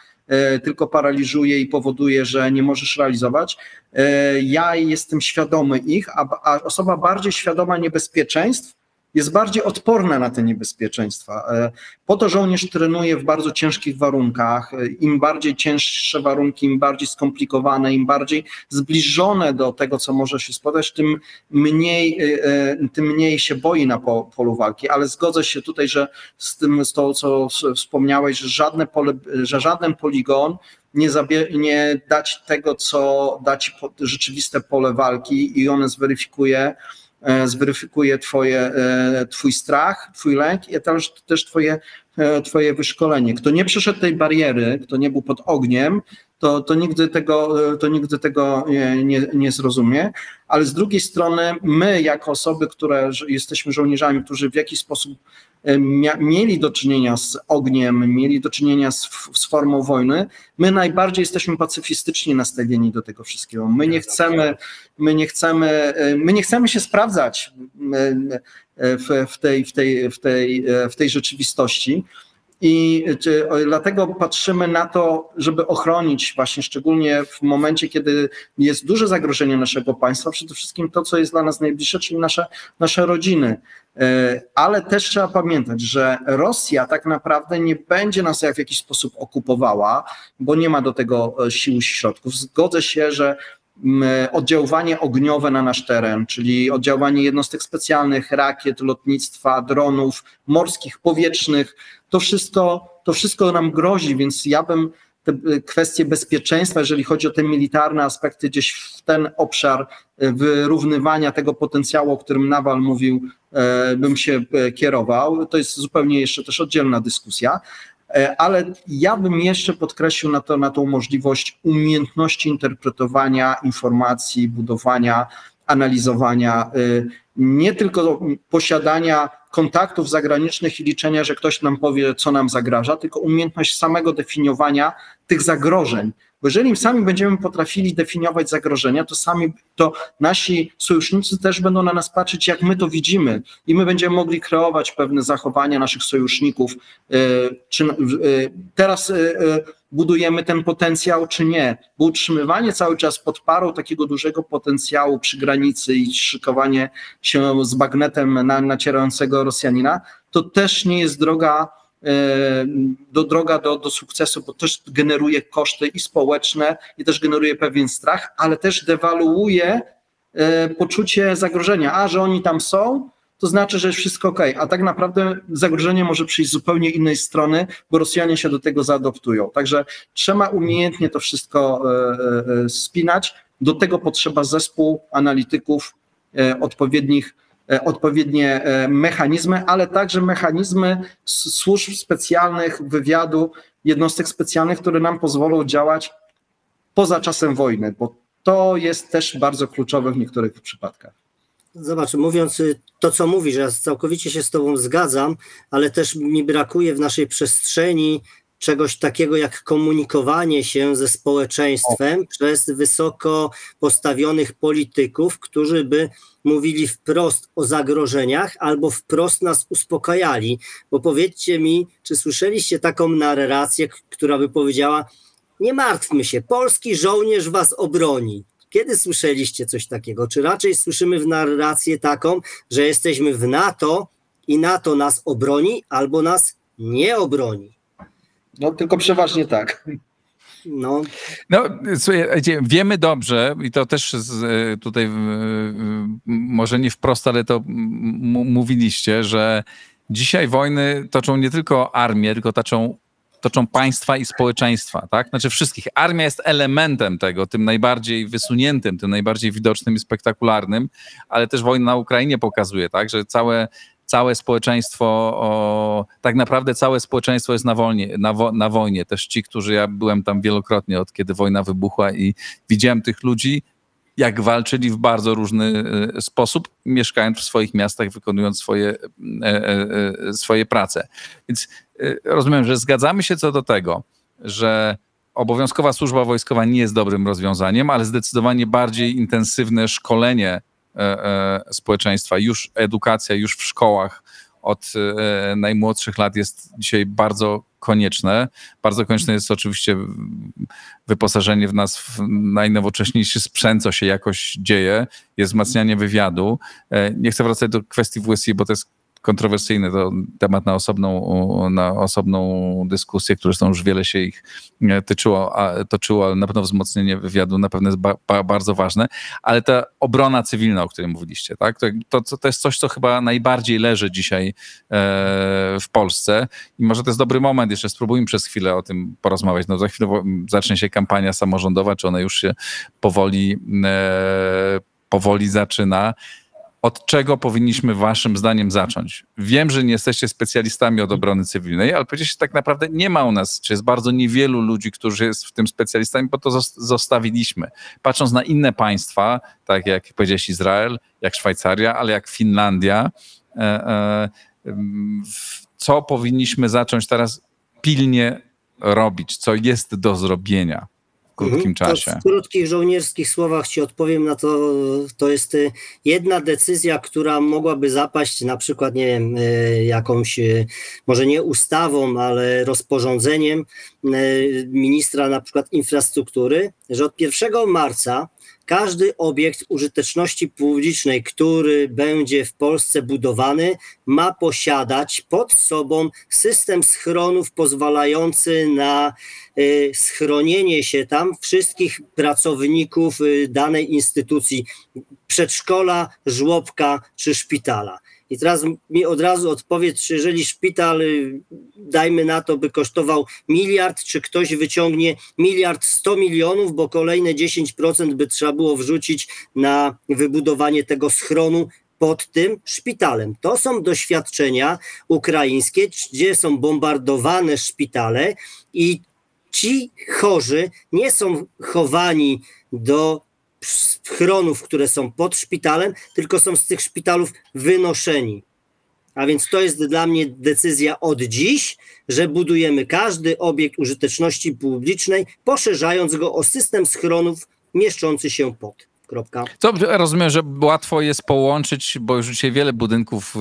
tylko paraliżuje i powoduje, że nie możesz realizować. Ja jestem świadomy ich, a osoba bardziej świadoma niebezpieczeństw jest bardziej odporna na te niebezpieczeństwa. Po to żołnierz trenuje w bardzo ciężkich warunkach. Im bardziej cięższe warunki, im bardziej skomplikowane, im bardziej zbliżone do tego, co może się spotkać, tym mniej się boi na polu walki. Ale zgodzę się tutaj, że z tym, co wspomniałeś, że żaden poligon nie da ci tego, co da ci rzeczywiste pole walki i one zweryfikuje twój strach, twój lęk i też twoje wyszkolenie. Kto nie przeszedł tej bariery, kto nie był pod ogniem, to nigdy tego nie zrozumie, ale z drugiej strony my jako osoby, które jesteśmy żołnierzami, którzy w jakiś sposób mieli do czynienia z ogniem, mieli do czynienia z formą wojny, my najbardziej jesteśmy pacyfistycznie nastawieni do tego wszystkiego. My nie chcemy się sprawdzać w tej rzeczywistości. I dlatego patrzymy na to, żeby ochronić właśnie szczególnie w momencie, kiedy jest duże zagrożenie naszego państwa, przede wszystkim to, co jest dla nas najbliższe, czyli nasze rodziny. Ale też trzeba pamiętać, że Rosja tak naprawdę nie będzie nas w jakiś sposób okupowała, bo nie ma do tego sił i środków. Zgodzę się, że oddziaływanie ogniowe na nasz teren, czyli oddziaływanie jednostek specjalnych, rakiet, lotnictwa, dronów, morskich, powietrznych, to wszystko nam grozi, więc ja bym te kwestie bezpieczeństwa, jeżeli chodzi o te militarne aspekty, gdzieś w ten obszar wyrównywania tego potencjału, o którym Nawal mówił, bym się kierował. To jest zupełnie jeszcze też oddzielna dyskusja. Ale ja bym jeszcze podkreślił na tą możliwość umiejętności interpretowania informacji, budowania, analizowania, nie tylko posiadania kontaktów zagranicznych i liczenia, że ktoś nam powie, co nam zagraża, tylko umiejętność samego definiowania tych zagrożeń, Bo jeżeli sami będziemy potrafili definiować zagrożenia, to nasi sojusznicy też będą na nas patrzeć, jak my to widzimy i my będziemy mogli kreować pewne zachowania naszych sojuszników, czy teraz budujemy ten potencjał, czy nie. Bo utrzymywanie cały czas pod parą takiego dużego potencjału przy granicy i szykowanie się z bagnetem na nacierającego Rosjanina, to też nie jest droga do sukcesu, bo też generuje koszty i społeczne, i też generuje pewien strach, ale też dewaluuje poczucie zagrożenia. A że oni tam są, to znaczy, że jest wszystko okej. A tak naprawdę zagrożenie może przyjść z zupełnie innej strony, bo Rosjanie się do tego zaadoptują. Także trzeba umiejętnie to wszystko spinać. Do tego potrzeba zespół analityków, odpowiednie mechanizmy, ale także mechanizmy służb specjalnych, wywiadu, jednostek specjalnych, które nam pozwolą działać poza czasem wojny, bo to jest też bardzo kluczowe w niektórych przypadkach. Zobacz, mówiąc to, co mówisz, ja całkowicie się z tobą zgadzam, ale też mi brakuje w naszej przestrzeni czegoś takiego jak komunikowanie się ze społeczeństwem przez wysoko postawionych polityków, którzy by mówili wprost o zagrożeniach albo wprost nas uspokajali. Bo powiedzcie mi, czy słyszeliście taką narrację, która by powiedziała: nie martwmy się, polski żołnierz was obroni. Kiedy słyszeliście coś takiego? Czy raczej słyszymy w narrację taką, że jesteśmy w NATO i NATO nas obroni albo nas nie obroni? No tylko przeważnie tak. No słuchaj, wiemy dobrze i to też tutaj może nie wprost, ale to mówiliście, że dzisiaj wojny toczą nie tylko armię, tylko toczą państwa i społeczeństwa, tak? Znaczy wszystkich. Armia jest elementem tego, tym najbardziej wysuniętym, tym najbardziej widocznym i spektakularnym, ale też wojna na Ukrainie pokazuje, tak, że całe społeczeństwo, tak naprawdę całe społeczeństwo jest na wojnie. Też ci, którzy, ja byłem tam wielokrotnie od kiedy wojna wybuchła i widziałem tych ludzi, jak walczyli w bardzo różny sposób, mieszkając w swoich miastach, wykonując swoje prace. Więc rozumiem, że zgadzamy się co do tego, że obowiązkowa służba wojskowa nie jest dobrym rozwiązaniem, ale zdecydowanie bardziej intensywne szkolenie społeczeństwa, już edukacja, już w szkołach od najmłodszych lat jest dzisiaj bardzo konieczne. Bardzo konieczne jest oczywiście wyposażenie w nas w najnowocześniejszy sprzęt, co się jakoś dzieje, jest wzmacnianie wywiadu. Nie chcę wracać do kwestii WSI, bo to jest kontrowersyjny, to temat na osobną dyskusję, które zresztą już wiele się ich toczyło, ale na pewno wzmocnienie wywiadu na pewno jest bardzo ważne. Ale ta obrona cywilna, o której mówiliście, tak? To jest coś, co chyba najbardziej leży dzisiaj w Polsce i może to jest dobry moment, jeszcze spróbujmy przez chwilę o tym porozmawiać. No za chwilę zacznie się kampania samorządowa, czy ona już się powoli zaczyna. Od czego powinniśmy waszym zdaniem zacząć? Wiem, że nie jesteście specjalistami od obrony cywilnej, ale przecież tak naprawdę nie ma u nas, czy jest bardzo niewielu ludzi, którzy jest w tym specjalistami, bo to zostawiliśmy. Patrząc na inne państwa, tak jak powiedziałeś Izrael, jak Szwajcaria, ale jak Finlandia, co powinniśmy zacząć teraz pilnie robić, co jest do zrobienia? W krótkich żołnierskich słowach ci odpowiem na to. To jest jedna decyzja, która mogłaby zapaść na przykład, nie wiem, jakąś, może nie ustawą, ale rozporządzeniem ministra na przykład infrastruktury, że od 1 marca każdy obiekt użyteczności publicznej, który będzie w Polsce budowany, ma posiadać pod sobą system schronów pozwalający na schronienie się tam wszystkich pracowników danej instytucji, przedszkola, żłobka czy szpitala. I teraz mi od razu odpowiedz, czy jeżeli szpital, dajmy na to, by kosztował 1 miliard, czy ktoś wyciągnie 1 miliard 100 milionów, bo kolejne 10% by trzeba było wrzucić na wybudowanie tego schronu pod tym szpitalem. To są doświadczenia ukraińskie, gdzie są bombardowane szpitale i ci chorzy nie są chowani do schronów, które są pod szpitalem, tylko są z tych szpitalów wynoszeni. A więc to jest dla mnie decyzja od dziś, że budujemy każdy obiekt użyteczności publicznej, poszerzając go o system schronów mieszczący się pod. Kropka. Co, rozumiem, że łatwo jest połączyć, bo już dzisiaj wiele budynków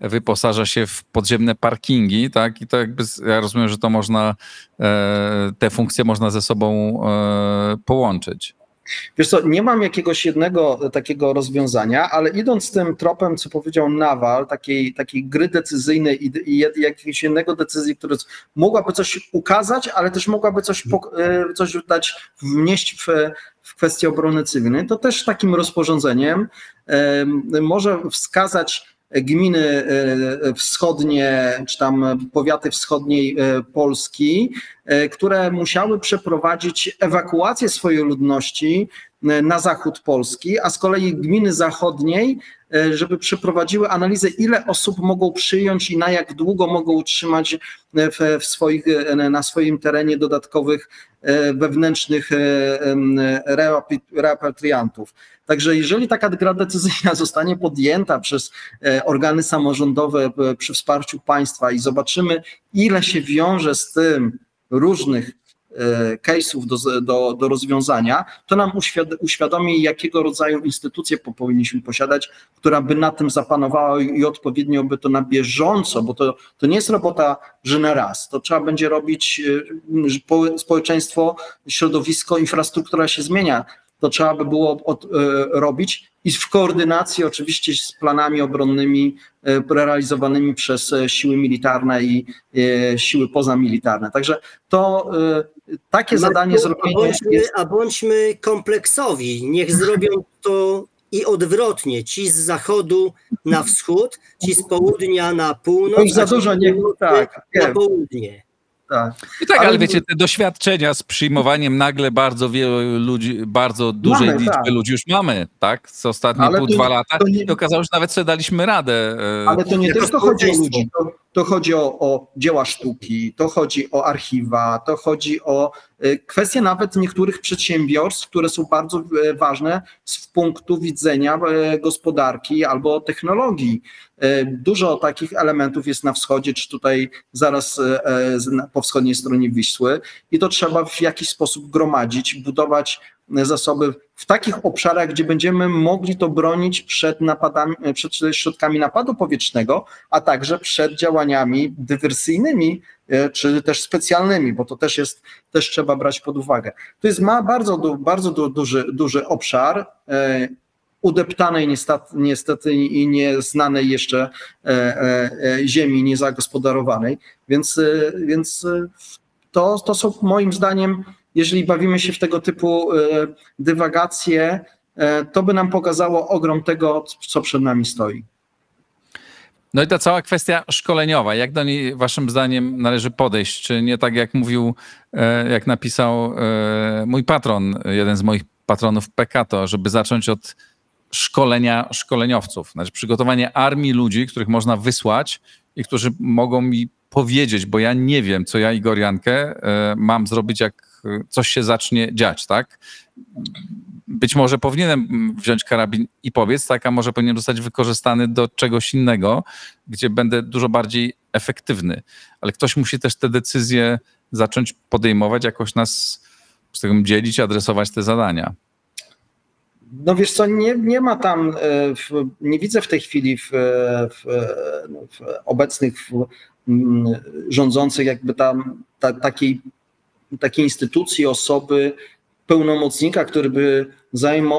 wyposaża się w podziemne parkingi, tak? I to jakby, ja rozumiem, że to można, te funkcje można ze sobą połączyć. Wiesz co, nie mam jakiegoś jednego takiego rozwiązania, ale idąc tym tropem, co powiedział Nawal, takiej gry decyzyjnej i jakiejś jednego decyzji, która mogłaby coś ukazać, ale też mogłaby coś dać, wnieść w kwestii obrony cywilnej, to też takim rozporządzeniem może wskazać gminy wschodnie, czy tam powiaty wschodniej Polski, które musiały przeprowadzić ewakuację swojej ludności na zachód Polski, a z kolei gminy zachodniej, żeby przeprowadziły analizę, ile osób mogą przyjąć i na jak długo mogą utrzymać na swoim terenie dodatkowych wewnętrznych repatriantów. Także jeżeli taka gra decyzja zostanie podjęta przez organy samorządowe przy wsparciu państwa i zobaczymy, ile się wiąże z tym różnych case'ów do rozwiązania, to nam uświadomi, jakiego rodzaju instytucje powinniśmy posiadać, która by na tym zapanowała i odpowiednio by to na bieżąco, bo to nie jest robota, że na raz. To trzeba będzie robić, społeczeństwo, środowisko, infrastruktura się zmienia. To trzeba by było robić i w koordynacji oczywiście z planami obronnymi realizowanymi przez siły militarne i siły pozamilitarne. Także to takie zadanie zrobienie... A bądźmy kompleksowi, niech zrobią to i odwrotnie, ci z zachodu na wschód, ci z południa na północ, to za dużo nie tak, na południe. Tak. I tak, ale wiecie, te doświadczenia z przyjmowaniem nagle bardzo wielu ludzi, bardzo dużej liczby ludzi już mamy, tak? Z ostatnich dwa lata i okazało się, że nawet sobie daliśmy radę. Ale to nie tylko chodzi o ludzi, to chodzi o dzieła sztuki, to chodzi o archiwa, to chodzi o kwestie nawet niektórych przedsiębiorstw, które są bardzo ważne z punktu widzenia gospodarki albo technologii. Dużo takich elementów jest na wschodzie, czy tutaj zaraz po wschodniej stronie Wisły i to trzeba w jakiś sposób gromadzić, budować zasoby w takich obszarach, gdzie będziemy mogli to bronić przed środkami napadu powietrznego, a także przed działaniami dywersyjnymi czy też specjalnymi, bo to też trzeba brać pod uwagę. To jest bardzo duży obszar udeptanej niestety i nieznanej jeszcze ziemi, niezagospodarowanej, więc to są moim zdaniem, jeżeli bawimy się w tego typu dywagacje, to by nam pokazało ogrom tego, co przed nami stoi. No i ta cała kwestia szkoleniowa, jak do niej waszym zdaniem należy podejść? Czy nie tak jak mówił, jak napisał mój patron, jeden z moich patronów PKTO, żeby zacząć od szkolenia szkoleniowców, znaczy przygotowanie armii ludzi, których można wysłać i którzy mogą mi powiedzieć, bo ja nie wiem, co ja, Igor Janke, mam zrobić, jak coś się zacznie dziać, tak? Być może powinienem wziąć karabin i pobiec, tak? A może powinien zostać wykorzystany do czegoś innego, gdzie będę dużo bardziej efektywny. Ale ktoś musi też te decyzje zacząć podejmować, jakoś nas z tym dzielić, adresować te zadania. No wiesz co, nie ma tam, nie widzę w tej chwili w obecnych rządzących jakby tam takiej instytucji, osoby, pełnomocnika, który by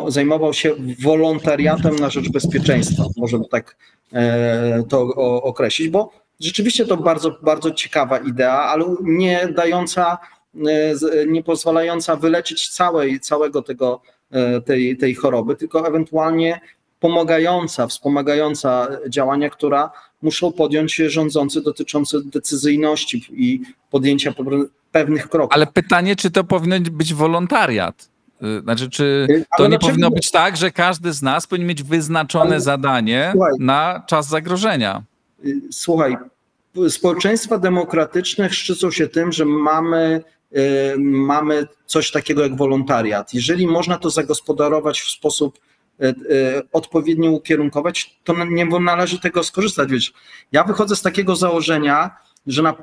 zajmował się wolontariatem na rzecz bezpieczeństwa, możemy tak to określić, bo rzeczywiście to bardzo, bardzo ciekawa idea, ale nie dająca, nie pozwalająca wyleczyć całej tej choroby, tylko ewentualnie pomagająca, wspomagająca działania, która muszą podjąć rządzący dotyczące decyzyjności i podjęcia pewnych kroków. Ale pytanie, czy to powinien być wolontariat? Znaczy, czy to ale nie powinno być tak, że każdy z nas powinien mieć wyznaczone zadanie na czas zagrożenia? Słuchaj, społeczeństwa demokratyczne szczycą się tym, że mamy coś takiego jak wolontariat. Jeżeli można to zagospodarować w sposób odpowiednio ukierunkować, to nie należy tego skorzystać. Wiesz, ja wychodzę z takiego założenia, że na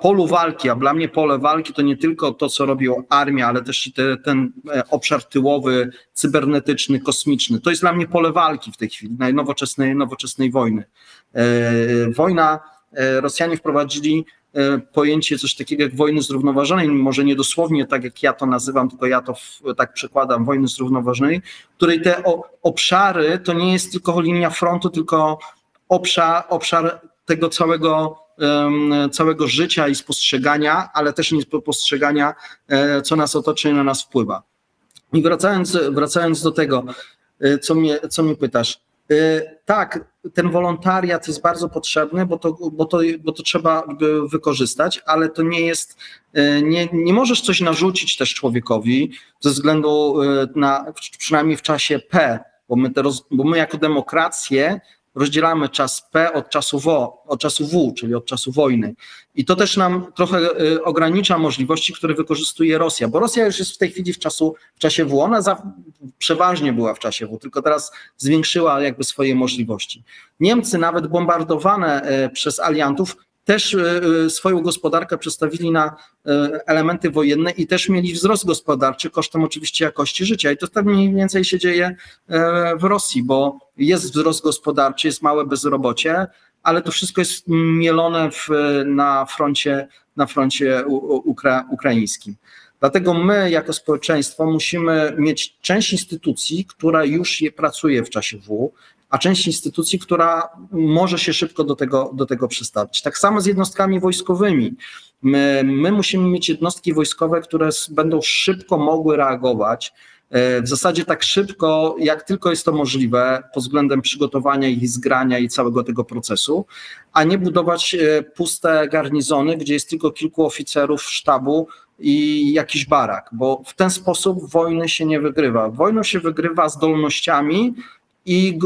polu walki, a dla mnie pole walki to nie tylko to, co robi armia, ale też ten obszar tyłowy, cybernetyczny, kosmiczny. To jest dla mnie pole walki w tej chwili, nowoczesnej wojny. Wojna, Rosjanie wprowadzili pojęcie coś takiego jak wojny zrównoważonej, może nie dosłownie tak jak ja to nazywam, tylko ja to tak przekładam, wojny zrównoważonej, której te obszary to nie jest tylko linia frontu, tylko obszar tego całego życia i spostrzegania, ale też nie postrzegania, co nas otocza i na nas wpływa. I wracając do tego, co mnie pytasz. Tak, ten wolontariat jest bardzo potrzebny, bo to trzeba wykorzystać, ale to nie jest, nie możesz coś narzucić też człowiekowi ze względu na, przynajmniej w czasie P, bo my jako demokracje rozdzielamy czas P od czasu W, czyli od czasu wojny. I to też nam trochę ogranicza możliwości, które wykorzystuje Rosja, bo Rosja już jest w tej chwili w czasie W, ona przeważnie była w czasie W, tylko teraz zwiększyła jakby swoje możliwości. Niemcy nawet bombardowane przez aliantów też swoją gospodarkę przestawili na elementy wojenne i też mieli wzrost gospodarczy kosztem oczywiście jakości życia. I to tak mniej więcej się dzieje w Rosji, bo jest wzrost gospodarczy, jest małe bezrobocie, ale to wszystko jest mielone na froncie ukraińskim. Dlatego my jako społeczeństwo musimy mieć część instytucji, która już pracuje w czasie W, a część instytucji, która może się szybko do tego przystawić. Tak samo z jednostkami wojskowymi. My musimy mieć jednostki wojskowe, które będą szybko mogły reagować, w zasadzie tak szybko, jak tylko jest to możliwe pod względem przygotowania i zgrania i całego tego procesu, a nie budować puste garnizony, gdzie jest tylko kilku oficerów sztabu i jakiś barak, bo w ten sposób wojny się nie wygrywa. Wojną się wygrywa zdolnościami i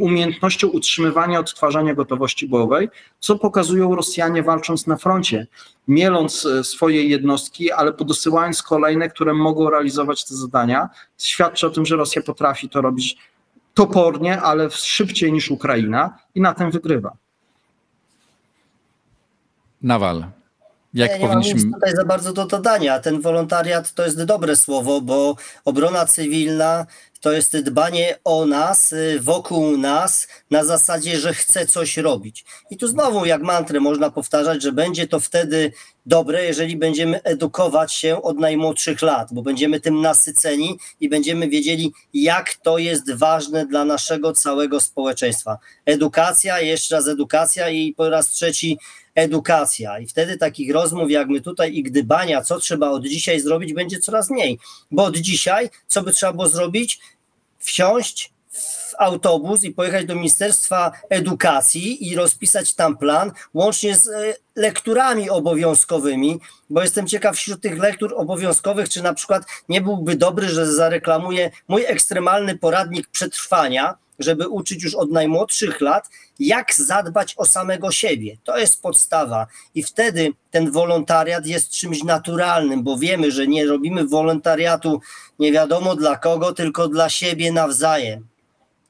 umiejętnością utrzymywania, odtwarzania gotowości bojowej, co pokazują Rosjanie walcząc na froncie, mieląc swoje jednostki, ale podosyłając kolejne, które mogą realizować te zadania. Świadczy o tym, że Rosja potrafi to robić topornie, ale szybciej niż Ukraina i na tym wygrywa. Nawal. Ja nie mam nic tutaj za bardzo do dodania. Ten wolontariat to jest dobre słowo, bo obrona cywilna to jest dbanie o nas, wokół nas, na zasadzie, że chce coś robić. I tu znowu jak mantrę można powtarzać, że będzie to wtedy dobre, jeżeli będziemy edukować się od najmłodszych lat, bo będziemy tym nasyceni i będziemy wiedzieli, jak to jest ważne dla naszego całego społeczeństwa. Edukacja, jeszcze raz edukacja i po raz trzeci edukacja. I wtedy takich rozmów jak my tutaj i gdybania, co trzeba od dzisiaj zrobić, będzie coraz mniej. Bo od dzisiaj, co by trzeba było zrobić? Wsiąść w autobus i pojechać do Ministerstwa Edukacji i rozpisać tam plan, łącznie z lekturami obowiązkowymi, bo jestem ciekaw wśród tych lektur obowiązkowych, czy na przykład nie byłby dobry, że zareklamuję mój ekstremalny poradnik przetrwania, żeby uczyć już od najmłodszych lat, jak zadbać o samego siebie. To jest podstawa i wtedy ten wolontariat jest czymś naturalnym, bo wiemy, że nie robimy wolontariatu nie wiadomo dla kogo, tylko dla siebie nawzajem.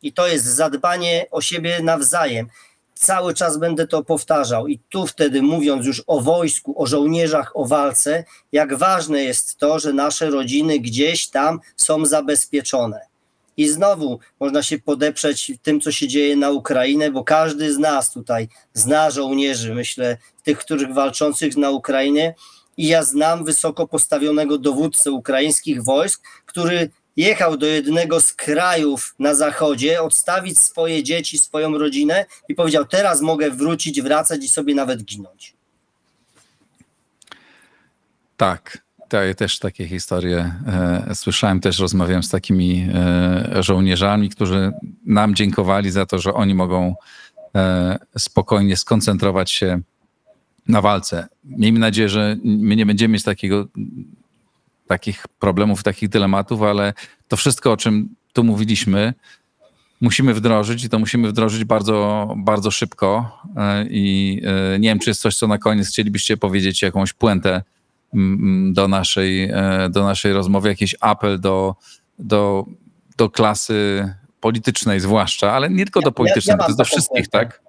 I to jest zadbanie o siebie nawzajem. Cały czas będę to powtarzał i tu wtedy mówiąc już o wojsku, o żołnierzach, o walce, jak ważne jest to, że nasze rodziny gdzieś tam są zabezpieczone. I znowu można się podeprzeć tym, co się dzieje na Ukrainę, bo każdy z nas tutaj zna żołnierzy, myślę, tych, których walczących na Ukrainie. I ja znam wysoko postawionego dowódcę ukraińskich wojsk, który jechał do jednego z krajów na zachodzie, odstawić swoje dzieci, swoją rodzinę i powiedział, teraz mogę wracać i sobie nawet ginąć. Tak. Ja też takie historie słyszałem, też rozmawiałem z takimi żołnierzami, którzy nam dziękowali za to, że oni mogą spokojnie skoncentrować się na walce. Miejmy nadzieję, że my nie będziemy mieć takich problemów, takich dylematów, ale to wszystko, o czym tu mówiliśmy, musimy wdrożyć i to musimy wdrożyć bardzo, bardzo szybko. I nie wiem, czy jest coś, co na koniec chcielibyście powiedzieć, jakąś puentę do naszej rozmowy, jakiś apel do do klasy politycznej zwłaszcza, ale nie tylko do politycznej, to jest do wszystkich, tak?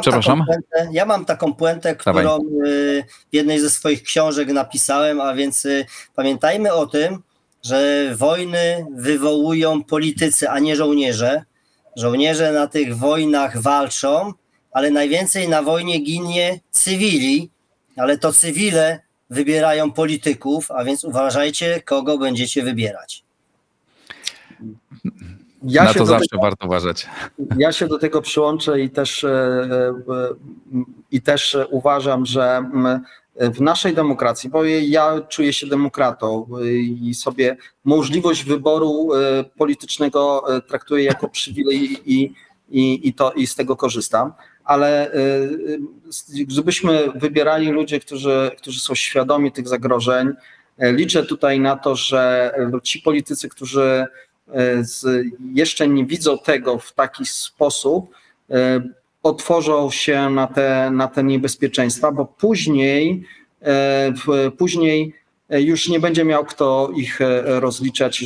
Przepraszam? Ja mam taką puentę, którą w jednej ze swoich książek napisałem, a więc pamiętajmy o tym, że wojny wywołują politycy, a nie żołnierze. Żołnierze na tych wojnach walczą, ale najwięcej na wojnie ginie cywili, ale to cywile wybierają polityków, a więc uważajcie, kogo będziecie wybierać. Na to zawsze warto uważać. Ja się do tego przyłączę i też uważam, że w naszej demokracji, bo ja czuję się demokratą i sobie możliwość wyboru politycznego traktuję jako przywilej i z tego korzystam, ale żebyśmy wybierali ludzi, którzy są świadomi tych zagrożeń. Liczę tutaj na to, że ci politycy, którzy jeszcze nie widzą tego w taki sposób, otworzą się na te niebezpieczeństwa, bo później już nie będzie miał kto ich rozliczać,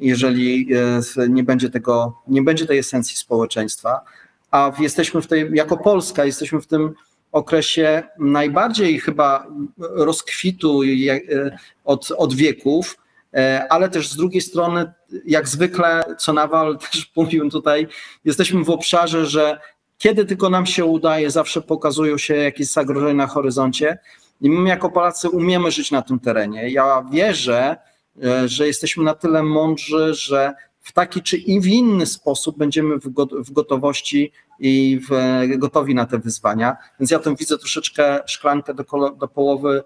jeżeli nie będzie tej esencji społeczeństwa. A jesteśmy jako Polska, jesteśmy w tym okresie najbardziej chyba rozkwitu od wieków, ale też z drugiej strony, jak zwykle, co Nawal też mówił tutaj, jesteśmy w obszarze, że kiedy tylko nam się udaje, zawsze pokazują się jakieś zagrożenia na horyzoncie i my jako Polacy umiemy żyć na tym terenie. Ja wierzę, że jesteśmy na tyle mądrzy, że w taki czy i w inny sposób będziemy w gotowości i gotowi na te wyzwania. Więc ja tam widzę troszeczkę szklankę do połowy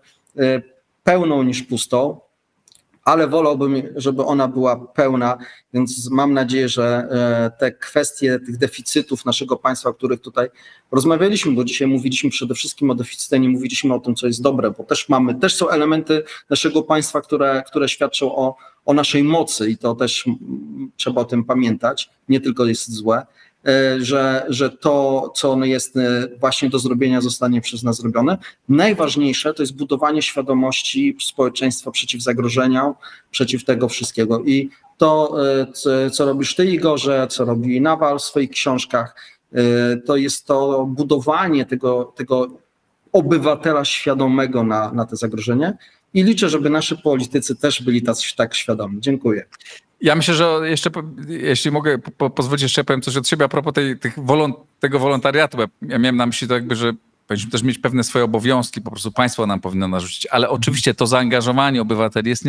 pełną niż pustą, ale wolałbym, żeby ona była pełna, więc mam nadzieję, że te kwestie tych deficytów naszego państwa, o których tutaj rozmawialiśmy, bo dzisiaj mówiliśmy przede wszystkim o deficycie, nie mówiliśmy o tym, co jest dobre, bo też są elementy naszego państwa, które świadczą o naszej mocy i to też trzeba o tym pamiętać, nie tylko jest złe, że to, co ono jest właśnie do zrobienia, zostanie przez nas zrobione. Najważniejsze to jest budowanie świadomości społeczeństwa przeciw zagrożeniom, przeciw tego wszystkiego. I to, co robisz ty, Igorze, co robi Nawal w swoich książkach, to jest to budowanie tego obywatela świadomego na te zagrożenia. I liczę, żeby nasi politycy też byli tak świadomi. Dziękuję. Ja myślę, że jeszcze, jeśli mogę pozwolić, jeszcze powiem coś od siebie a propos tego wolontariatu. Ja miałem na myśli to jakby, że powinniśmy też mieć pewne swoje obowiązki, po prostu państwo nam powinno narzucić, ale oczywiście to zaangażowanie obywateli jest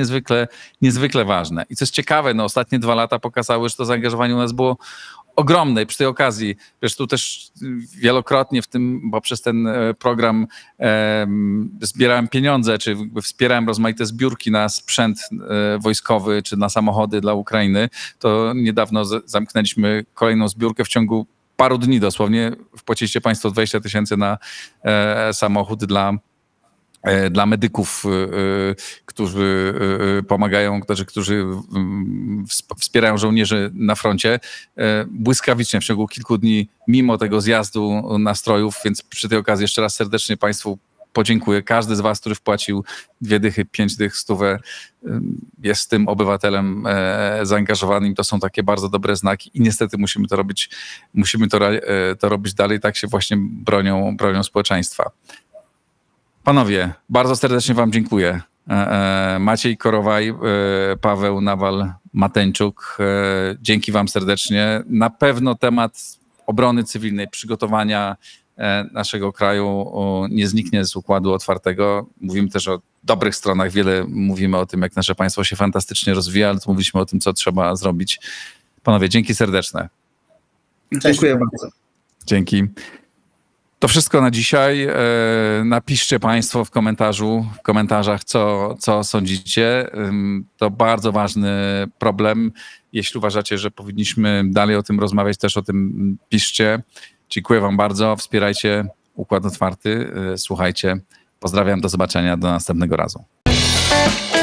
niezwykle ważne. I co jest ciekawe, no ostatnie 2 lata pokazały, że to zaangażowanie u nas było ogromne i przy tej okazji, wiesz, tu też wielokrotnie w tym, poprzez ten program zbierałem pieniądze, czy wspierałem rozmaite zbiórki na sprzęt wojskowy, czy na samochody dla Ukrainy, to niedawno zamknęliśmy kolejną zbiórkę w ciągu paru dni dosłownie, wpłaciliście państwo 20 tysięcy na samochód dla medyków, którzy pomagają, którzy wspierają żołnierzy na froncie błyskawicznie w ciągu kilku dni, mimo tego zjazdu nastrojów, więc przy tej okazji jeszcze raz serdecznie państwu podziękuję. Każdy z was, który wpłacił 2 dychy, 5 dych, 100, jest tym obywatelem zaangażowanym. To są takie bardzo dobre znaki i niestety musimy to robić dalej, tak się właśnie bronią społeczeństwa. Panowie, bardzo serdecznie wam dziękuję. Maciej Korowaj, Paweł Nawal, Mateńczuk, dzięki wam serdecznie. Na pewno temat obrony cywilnej, przygotowania naszego kraju nie zniknie z układu otwartego. Mówimy też o dobrych stronach, wiele mówimy o tym, jak nasze państwo się fantastycznie rozwija, ale tu mówiliśmy o tym, co trzeba zrobić. Panowie, dzięki serdeczne. Dziękuję bardzo. Dzięki. To wszystko na dzisiaj. Napiszcie państwo w komentarzach, co sądzicie. To bardzo ważny problem. Jeśli uważacie, że powinniśmy dalej o tym rozmawiać, też o tym piszcie. Dziękuję wam bardzo. Wspierajcie Układ Otwarty. Słuchajcie. Pozdrawiam. Do zobaczenia. Do następnego razu.